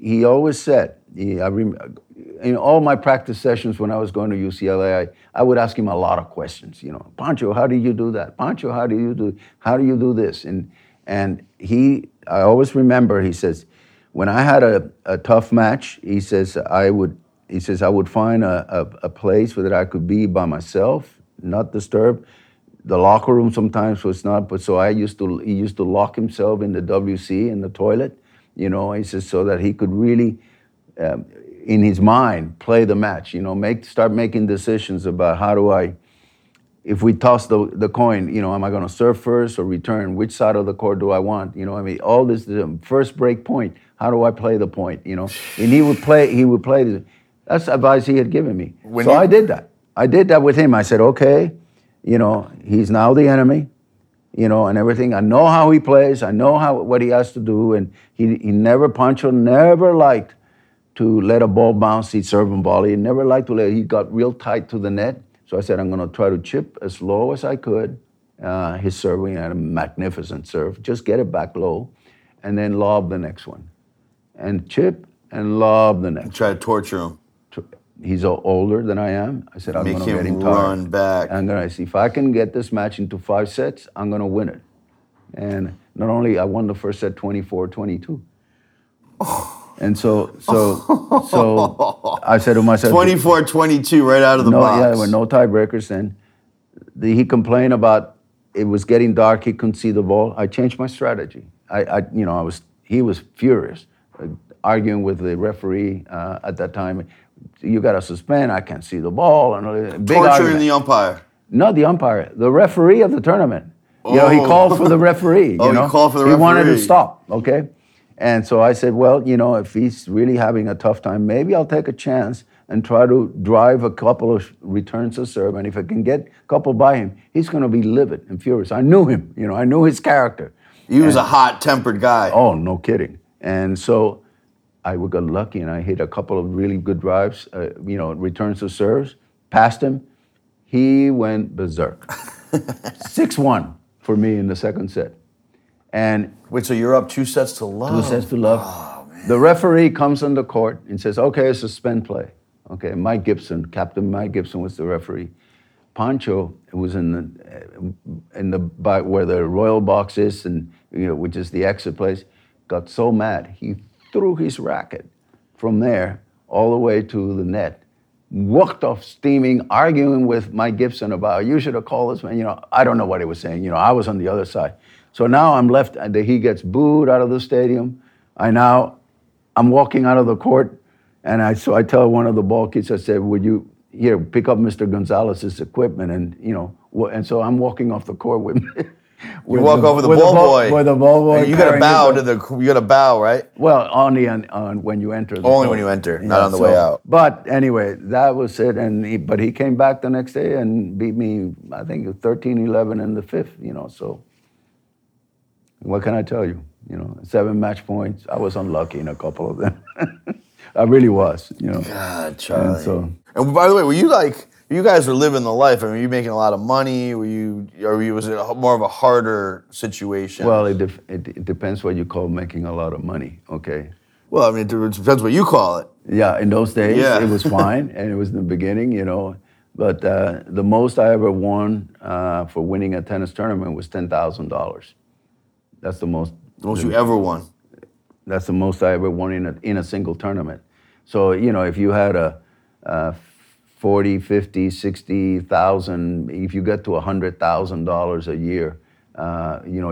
He always said, in all my practice sessions when I was going to UCLA, I would ask him a lot of questions. Pancho, how do you do that? Pancho, how do you do this? And I always remember, he says, when I had a tough match, he says I would find a place where that I could be by myself, not disturbed. The locker room sometimes was not, but so he used to lock himself in the WC in the toilet, he says, so that he could really. In his mind, play the match, start making decisions about how do I, if we toss the coin, am I going to serve first or return? Which side of the court do I want? All this, the first break point, how do I play the point, And he would play. That's advice he had given me. I did that. I did that with him. I said, okay, he's now the enemy, and everything. I know how he plays. I know what he has to do. And Pancho never liked to let a ball bounce, he'd serve and volley. He never liked to he got real tight to the net. So I said, I'm going to try to chip as low as I could. His serving had a magnificent serve. Just get it back low and then lob the next one. And chip and lob the next one. Try to torture him. He's older than I am. I said, I'm going to get him tired. Run back. I'm going to see if I can get this match into 5 sets, I'm going to win it. And not only, I won the first set 24-22. Oh. And so I said to myself... 24-22 right out of the box. Yeah, there were no tiebreakers then. He complained about it was getting dark, he couldn't see the ball. I changed my strategy. He was furious, arguing with the referee at that time. You got to suspend, I can't see the ball. And torturing the umpire. Not the umpire, the referee of the tournament. Oh. He called for the referee. He called for the referee. He wanted to stop, okay? And so I said, well, if he's really having a tough time, maybe I'll take a chance and try to drive a couple of returns to serve. And if I can get a couple by him, he's going to be livid and furious. I knew him. I knew his character. He was a hot-tempered guy. Oh, no kidding. And so I got lucky, and I hit a couple of really good drives, returns to serves, passed him. He went berserk. 6-1 for me in the second set. And wait, so you're up 2 sets to love. Oh, man. The referee comes on the court and says, okay, suspend play. Okay, Mike Gibson, Captain Mike Gibson was the referee. Pancho, who was in the by where the royal box is, and which is the exit place, got so mad he threw his racket from there all the way to the net. Walked off steaming, arguing with Mike Gibson about, you should have called this man. I don't know what he was saying. I was on the other side. So now I'm left, and he gets booed out of the stadium. I'm walking out of the court, and I tell one of the ball kids, I said, would you pick up Mr. Gonzalez's equipment? And and so I'm walking off the court with You walk over the ball boy. With the ball boy. You got to bow to the. You got to bow, right? Well, only on when you enter. Only when you enter, not on the way out. But anyway, that was it. And he came back the next day and beat me. I think 13-11 in the fifth. So what can I tell you? 7 match points. I was unlucky in a couple of them. I really was. God, Charlie. And by the way, were you like? You guys were living the life. I mean, were you making a lot of money? Was it more of a harder situation? Well, it depends what you call making a lot of money, okay? Well, I mean, it depends what you call it. Yeah, in those days, It was fine, and it was in the beginning, But the most I ever won for winning a tennis tournament was $10,000. That's the most. The most you ever won? That's the most I ever won in a single tournament. So, if you had a 40, 50, 60,000. If you get to $100,000 a year,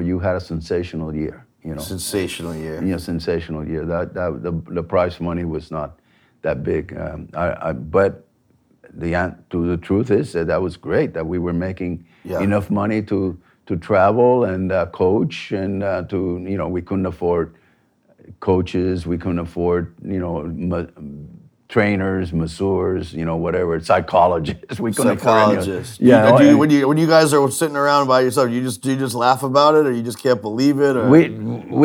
you had a sensational year. Sensational year. Yeah, sensational year. The prize money was not that big. But the truth is that was great that we were making enough money to travel and coach and we couldn't afford coaches. We couldn't afford trainers, masseurs, whatever, psychologists. We couldn't afford any of it. Yeah. When you guys are sitting around by yourself, do you just laugh about it, or you just can't believe it? Or? We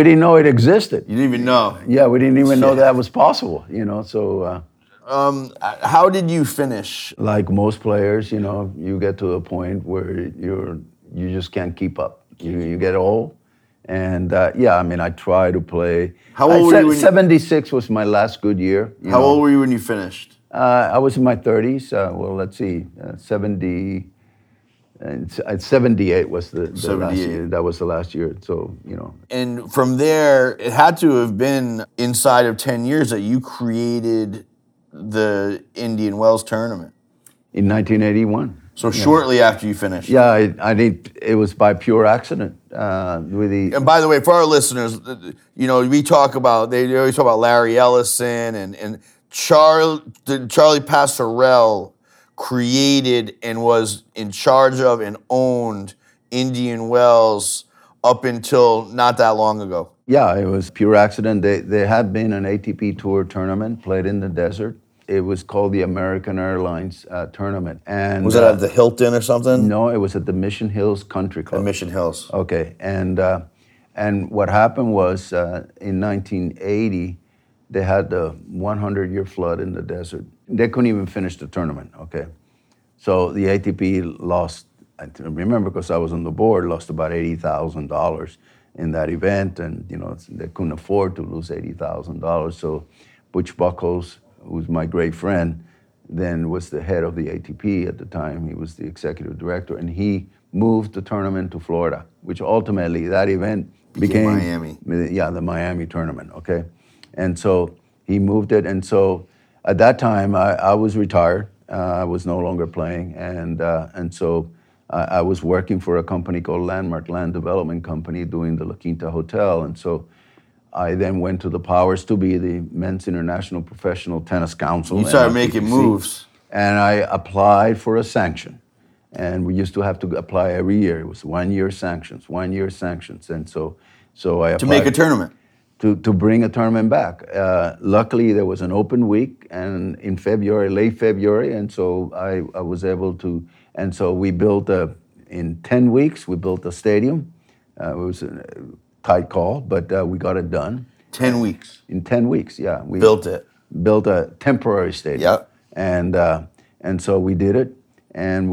didn't know it existed. You didn't even know. Yeah, we didn't even know that was possible. So. How did you finish? Like most players, you get to a point where you just can't keep up. You get old. And I try to play. How old were you? 76 was my last good year. How old were you when you finished? I was in my 30s. Well, let's see, 70. And 78 was the last year. That was the last year. So And from there, it had to have been inside of 10 years that you created the Indian Wells tournament in 1981. So shortly after you finished. Yeah, it was by pure accident. And by the way, for our listeners, we talk about, they always talk about Larry Ellison and Charlie Pasarell created and was in charge of and owned Indian Wells up until not that long ago. Yeah, it was pure accident. There had been an ATP Tour tournament played in the desert. It was called the American Airlines tournament. And was that at the Hilton or something? No, it was at the Mission Hills Country Club. At Mission Hills. Okay, and what happened was in 1980, they had the 100-year flood in the desert. They couldn't even finish the tournament, okay? So the ATP lost, I remember because I was on the board, lost about $80,000 in that event, and they couldn't afford to lose $80,000, so Butch Buckles, who's my great friend, then was the head of the ATP at the time. He was the executive director, and he moved the tournament to Florida, which ultimately that event became Miami. Yeah, the Miami tournament, okay? And so he moved it, and so at that time, I was retired. I was no longer playing, and so I was working for a company called Landmark, Land Development Company, doing the La Quinta Hotel, and so I then went to the powers to be, the Men's International Professional Tennis Council. You started making moves. And I applied for a sanction. And we used to have to apply every year. It was 1 year sanctions, 1 year sanctions. And so I applied. To make a tournament? To bring a tournament back. Luckily, there was an open week and in February, late February. And so I was able to, and so we built in 10 weeks, we built a stadium. It was tight call, but we got it done. 10 weeks. In 10 weeks, yeah. We built it. Built a temporary stadium. Yep. And so we did it, and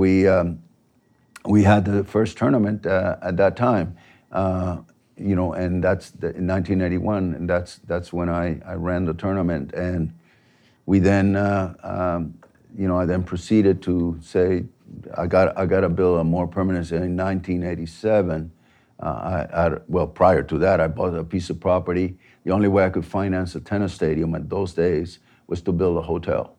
we had the first tournament at that time, and that's in 1981, and that's when I ran the tournament, and we then, I then proceeded to say, I got to build a more permanent. In 1987, prior to that, I bought a piece of property. The only way I could finance a tennis stadium at those days was to build a hotel.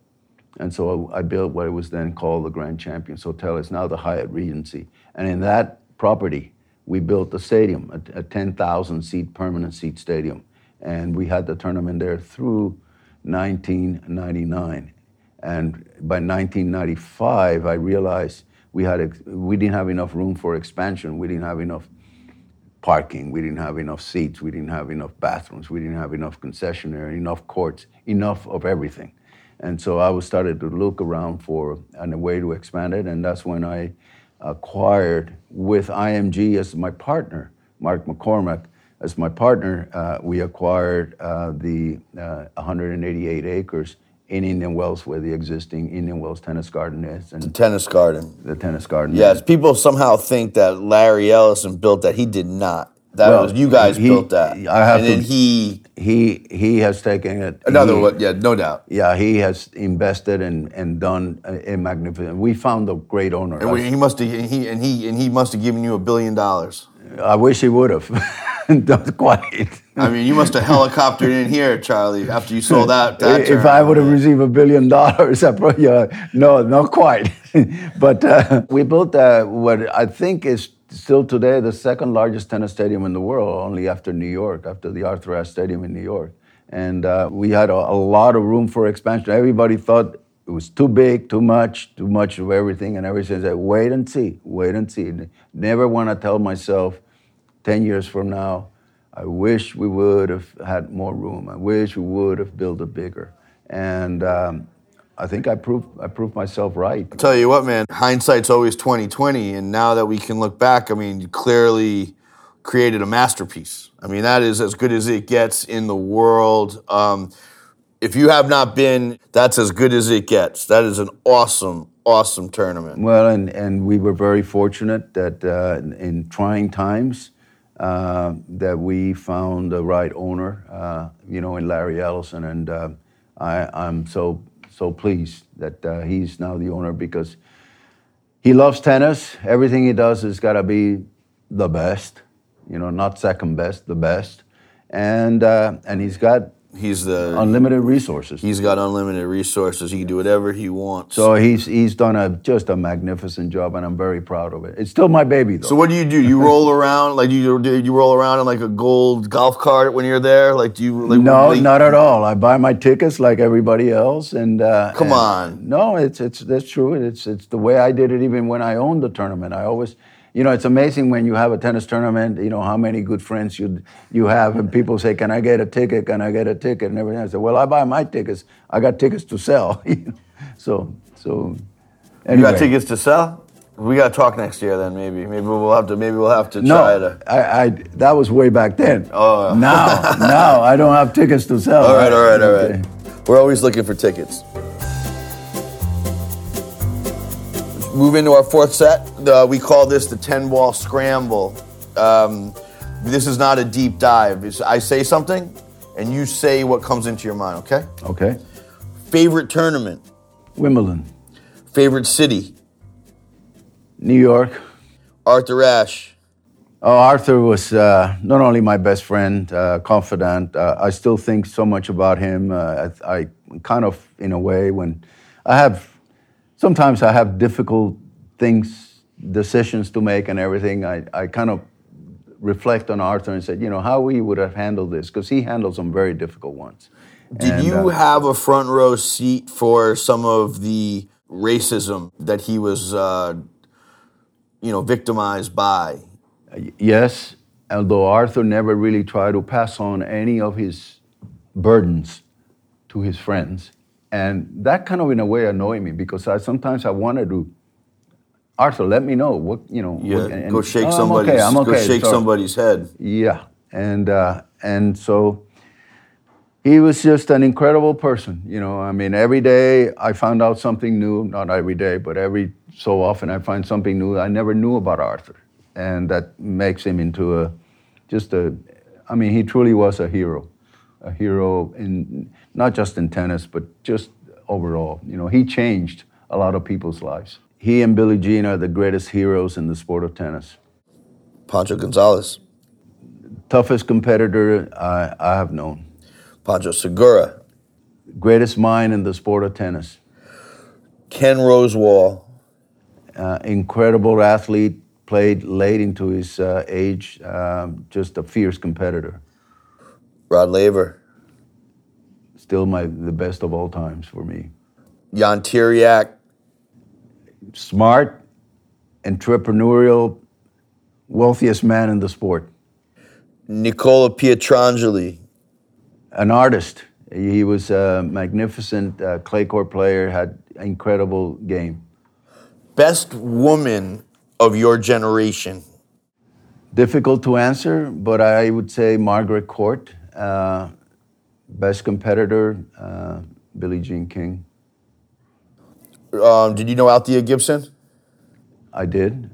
And so I built what was then called the Grand Champions Hotel. It's now the Hyatt Regency. And in that property, we built the stadium, a 10,000-seat permanent seat stadium. And we had the tournament there through 1999. And by 1995, I realized we didn't have enough room for expansion. We didn't have enough parking. We didn't have enough seats. We didn't have enough bathrooms. We didn't have enough concessionaire, enough courts, enough of everything. And so I started to look around for a way to expand it, and that's when I acquired, with IMG as my partner, Mark McCormack as my partner, we acquired the 188 acres in Indian Wells where the existing Indian Wells Tennis Garden is. And the tennis garden. Yes, people somehow think that Larry Ellison built that. He did not. You guys built that. He has taken it. No doubt. Yeah, he has invested and done a magnificent. We found a great owner. And he must have given you $1 billion. I wish he would have. Not quite. I mean, you must have helicoptered in here, Charlie, after you sold out that. If I would have received $1 billion, I probably no, not quite. But we built what I think is still today the second largest tennis stadium in the world, only after New York, after the Arthur Ashe Stadium in New York. And we had a lot of room for expansion. Everybody thought it was too big, too much of everything, and everything said, wait and see. Never want to tell myself 10 years from now, I wish we would have had more room. I wish we would have built it bigger. And I think I proved myself right. I'll tell you what, man, hindsight's always 20/20, and now that we can look back, I mean, you clearly created a masterpiece. I mean, that is as good as it gets in the world. If you have not been, that's as good as it gets. That is an awesome, awesome tournament. Well, and we were very fortunate that in trying times, that we found the right owner, in Larry Ellison, and I'm so pleased that he's now the owner, because he loves tennis. Everything he does has got to be the best, not second best, the best. And he's the unlimited resources. He's got unlimited resources. He can do whatever he wants. So he's done just a magnificent job, and I'm very proud of it. It's still my baby, though. So what do you do? You roll around in like a gold golf cart when you're there? Like not at all. I buy my tickets like everybody else, and come on. No, it's that's true. It's the way I did it. even when I owned the tournament, I always. It's amazing when you have a tennis tournament, how many good friends you have, and people say, can I get a ticket? And everything. I say, well, I buy my tickets. I got tickets to sell. So anyway. You got tickets to sell? We got to talk next year then, maybe. Maybe we'll have to try to. No, that was way back then. Oh. Now I don't have tickets to sell. All right. We're always looking for tickets. Move into our fourth set. We call this the 10-ball scramble. This is not a deep dive. I say something, and you say what comes into your mind, okay? Okay. Favorite tournament? Wimbledon. Favorite city? New York. Arthur Ashe? Oh, Arthur was not only my best friend, confidant. I still think so much about him. I kind of, in a way, sometimes I have difficult decisions to make and everything. I kind of reflect on Arthur and said, how we would have handled this, because he handled some very difficult ones. Did you have a front row seat for some of the racism that he was, victimized by? Yes, although Arthur never really tried to pass on any of his burdens to his friends. And that kind of, in a way, annoyed me, because sometimes I wanted to, Arthur, let me know what. Yeah, go shake somebody's. Go shake somebody's head. Yeah, and so he was just an incredible person. I mean, every day I found out something new. Not every day, but every so often I find something new I never knew about Arthur, and that makes him into he truly was a hero. A hero in not just in tennis, but just overall. You know, he changed a lot of people's lives. He and Billie Jean are the greatest heroes in the sport of tennis. Pancho Gonzalez. Toughest competitor I have known. Pancho Segura. Greatest mind in the sport of tennis. Ken Rosewall. Incredible athlete, played late into his age, just a fierce competitor. Rod Laver. Still the best of all times for me. Jan Tiriac. Smart, entrepreneurial, wealthiest man in the sport. Nicola Pietrangeli. An artist. He was a magnificent clay court player, had incredible game. Best woman of your generation? Difficult to answer, but I would say Margaret Court. Best competitor, Billie Jean King. Did you know Althea Gibson? I did.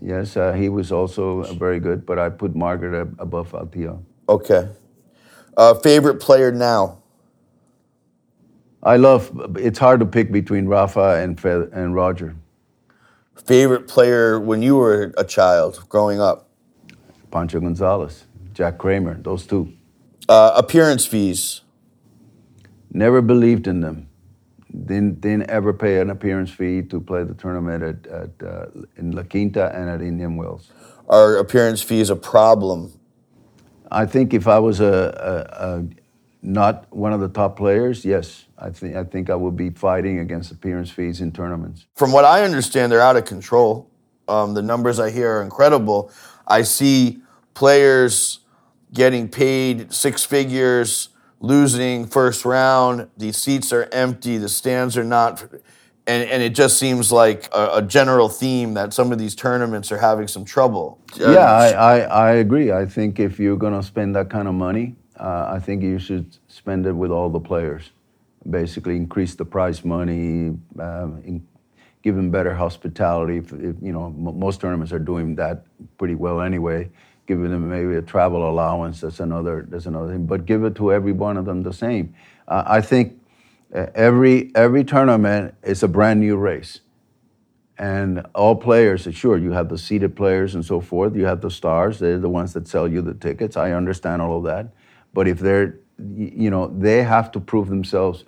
Yes, he was also very good, but I put Margaret above Althea. Okay. Favorite player now? It's hard to pick between Rafa and Roger. Favorite player when you were a child, growing up? Pancho Gonzalez, Jack Kramer, those two. Appearance fees? Never believed in them. Didn't ever pay an appearance fee to play the tournament in La Quinta and at Indian Wells. Are appearance fees a problem? I think if I was not one of the top players, yes. I think I would be fighting against appearance fees in tournaments. From what I understand, they're out of control. The numbers I hear are incredible. I see players getting paid six figures, losing first round. The seats are empty. The stands are not. And it just seems like a general theme that some of these tournaments are having some trouble. I agree. I think if you're going to spend that kind of money, I think you should spend it with all the players. Basically, increase the prize money, give them better hospitality. If you know, most tournaments are doing that pretty well anyway. Giving them maybe a travel allowance. That's another thing. But give it to every one of them the same. I think every tournament is a brand new race, and all players. Sure, you have the seeded players and so forth. You have the stars. They're the ones that sell you the tickets. I understand all of that. But if they're, you know, they have to prove themselves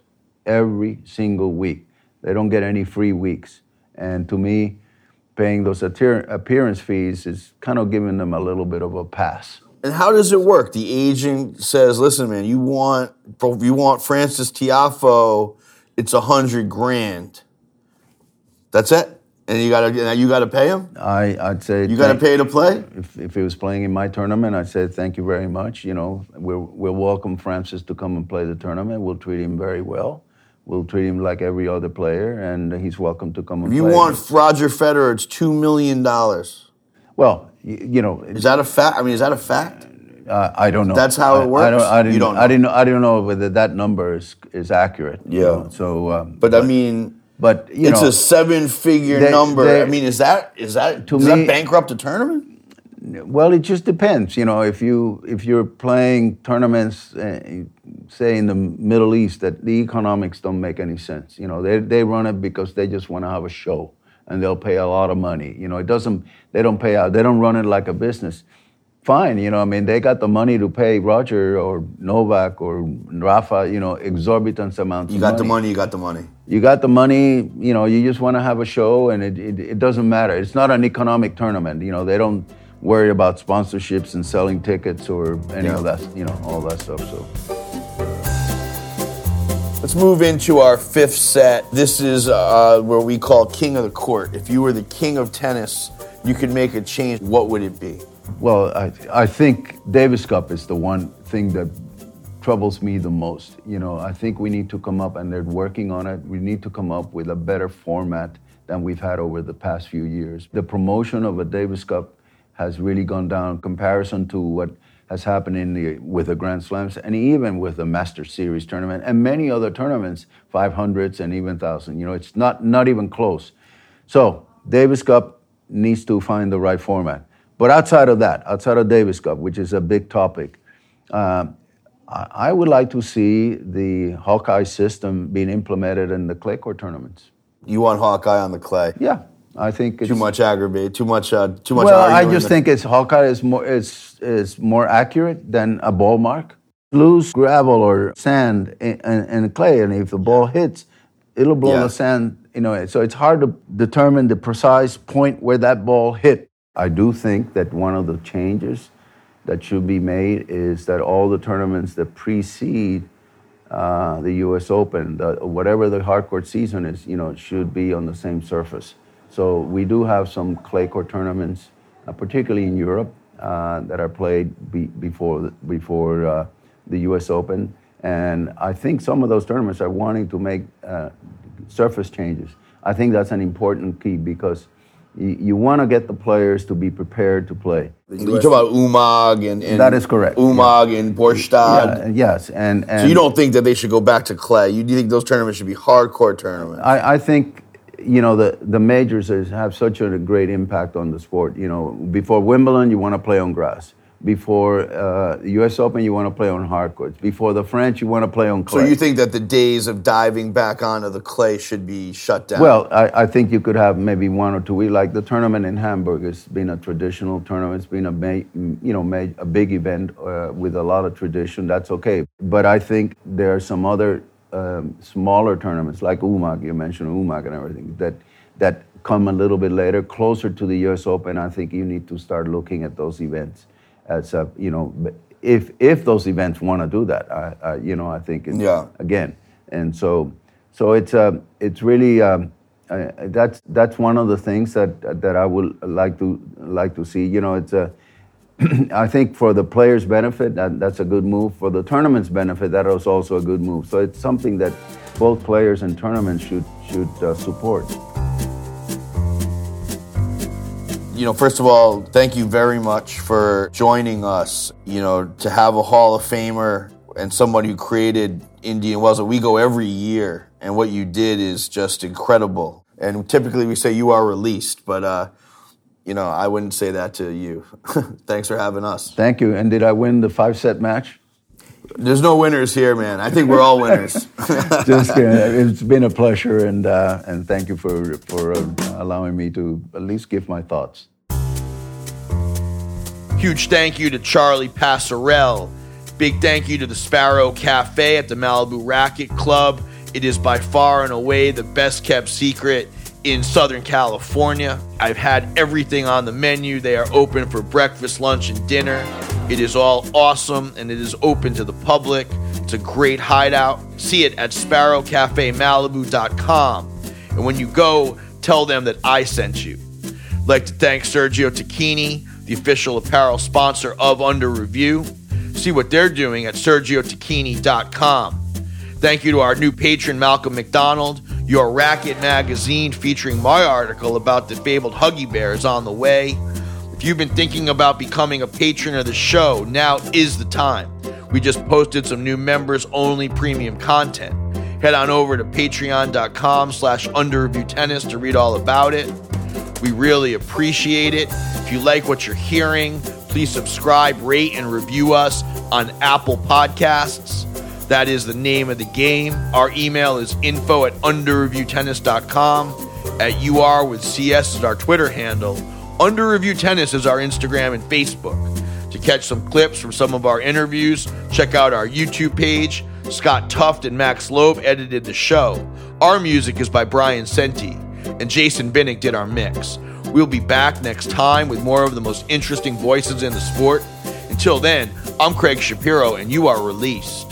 every single week. They don't get any free weeks. And to me, paying those appearance fees is kind of giving them a little bit of a pass. And how does it work? The agent says, listen, man, you want Francis Tiafoe, it's $100,000. That's it? And you gotta pay him? I'd say you gotta pay to play. If he was playing in my tournament, I'd say thank you very much. You know, we'll welcome Francis to come and play the tournament. We'll treat him very well. We'll treat him like every other player, and he's welcome to come and play. If you want Roger Federer, it's $2 million. Well, you know, is that a fact? I mean, is that a fact? I don't know. That's how it works. I don't know whether that number is accurate. Yeah. You know? So, but I mean. But you know, it's a seven-figure number. I mean, does that bankrupt a tournament? Well, it just depends. You know, if you're playing tournaments, say in the Middle East, that the economics don't make any sense. You know, they run it because they just want to have a show, and they'll pay a lot of money. You know, they don't pay out. They don't run it like a business. Fine, you know, I mean, they got the money to pay Roger or Novak or Rafa, you know, exorbitant amounts of money. You got the money, you know, you just want to have a show, and it doesn't matter. It's not an economic tournament, you know, they don't worry about sponsorships and selling tickets or any of that, you know, all that stuff, so. Let's move into our fifth set. This is where we call King of the Court. If you were the king of tennis, you could make a change, what would it be? Well, I think Davis Cup is the one thing that troubles me the most. You know, I think we need to come up, and they're working on it, we need to come up with a better format than we've had over the past few years. The promotion of a Davis Cup has really gone down in comparison to what has happened with the Grand Slams and even with the Master Series tournament and many other tournaments, 500s and even 1,000. You know, it's not even close. So Davis Cup needs to find the right format. But outside of Davis Cup, which is a big topic, I would like to see the Hawkeye system being implemented in the clay court tournaments. You want Hawkeye on the clay? Yeah, I think it's too much aggravate, too much. Well, I just think it's Hawkeye is more accurate than a ball mark. Loose gravel or sand and clay, and if the ball hits, it'll blow the sand. You know, so it's hard to determine the precise point where that ball hit. I do think that one of the changes that should be made is that all the tournaments that precede the U.S. Open, whatever the hardcourt season is, you know, should be on the same surface. So we do have some clay court tournaments, particularly in Europe, that are played before the U.S. Open, and I think some of those tournaments are wanting to make surface changes. I think that's an important key because you want to get the players to be prepared to play. You talk about Umag and that is correct. Umag and Borstad. Yeah, yes, and so you don't think that they should go back to clay. You think those tournaments should be hardcore tournaments? I think you know the majors have such a great impact on the sport. You know, before Wimbledon, you want to play on grass. Before the U.S. Open, you want to play on hard courts. Before the French, you want to play on clay. So you think that the days of diving back onto the clay should be shut down? Well, I think you could have maybe 1 or 2 weeks. Like the tournament in Hamburg has been a traditional tournament. It's been a big event with a lot of tradition. That's okay. But I think there are some other smaller tournaments, like Umag. You mentioned Umag and everything, that come a little bit later, closer to the U.S. Open. I think you need to start looking at those events. As a, you know, if those events want to do that, I think it's, again, and so it's really that's one of the things that I would like to see. You know, it's I think for the players' benefit that's a good move. For the tournament's benefit, that is also a good move. So it's something that both players and tournaments should support. You know, first of all, thank you very much for joining us. You know, to have a Hall of Famer and somebody who created Indian Wells, we go every year, and what you did is just incredible. And typically we say you are released, but, you know, I wouldn't say that to you. Thanks for having us. Thank you. And did I win the 5-set match? There's no winners here, man. I think we're all winners. Just kidding. It's been a pleasure, and thank you for allowing me to at least give my thoughts. Huge thank you to Charlie Pasarell. Big thank you to the Sparrow Cafe at the Malibu Racquet Club. It is by far and away the best kept secret in Southern California. I've had everything on the menu. They are open for breakfast, lunch, and dinner. It is all awesome, and it is open to the public. It's a great hideout. See it at sparrowcafemalibu.com. And when you go, tell them that I sent you. I'd like to thank Sergio Tacchini, the official apparel sponsor of Under Review. See what they're doing at SergioTacchini.com. Thank you to our new patron, Malcolm McDonald. Your Racket magazine featuring my article about the fabled Huggy Bear is on the way. If you've been thinking about becoming a patron of the show, now is the time. We just posted some new members-only premium content. Head on over to patreon.com/underreviewtennis to read all about it. We really appreciate it. If you like what you're hearing, please subscribe, rate, and review us on Apple Podcasts. That is the name of the game. Our email is info@underreviewtennis.com. At UR with CS is our Twitter handle. Under Review Tennis is our Instagram and Facebook. To catch some clips from some of our interviews, check out our YouTube page. Scott Tuft and Max Loeb edited the show. Our music is by Brian Senti, and Jason Binnick did our mix. We'll be back next time with more of the most interesting voices in the sport. Until then, I'm Craig Shapiro, and you are released.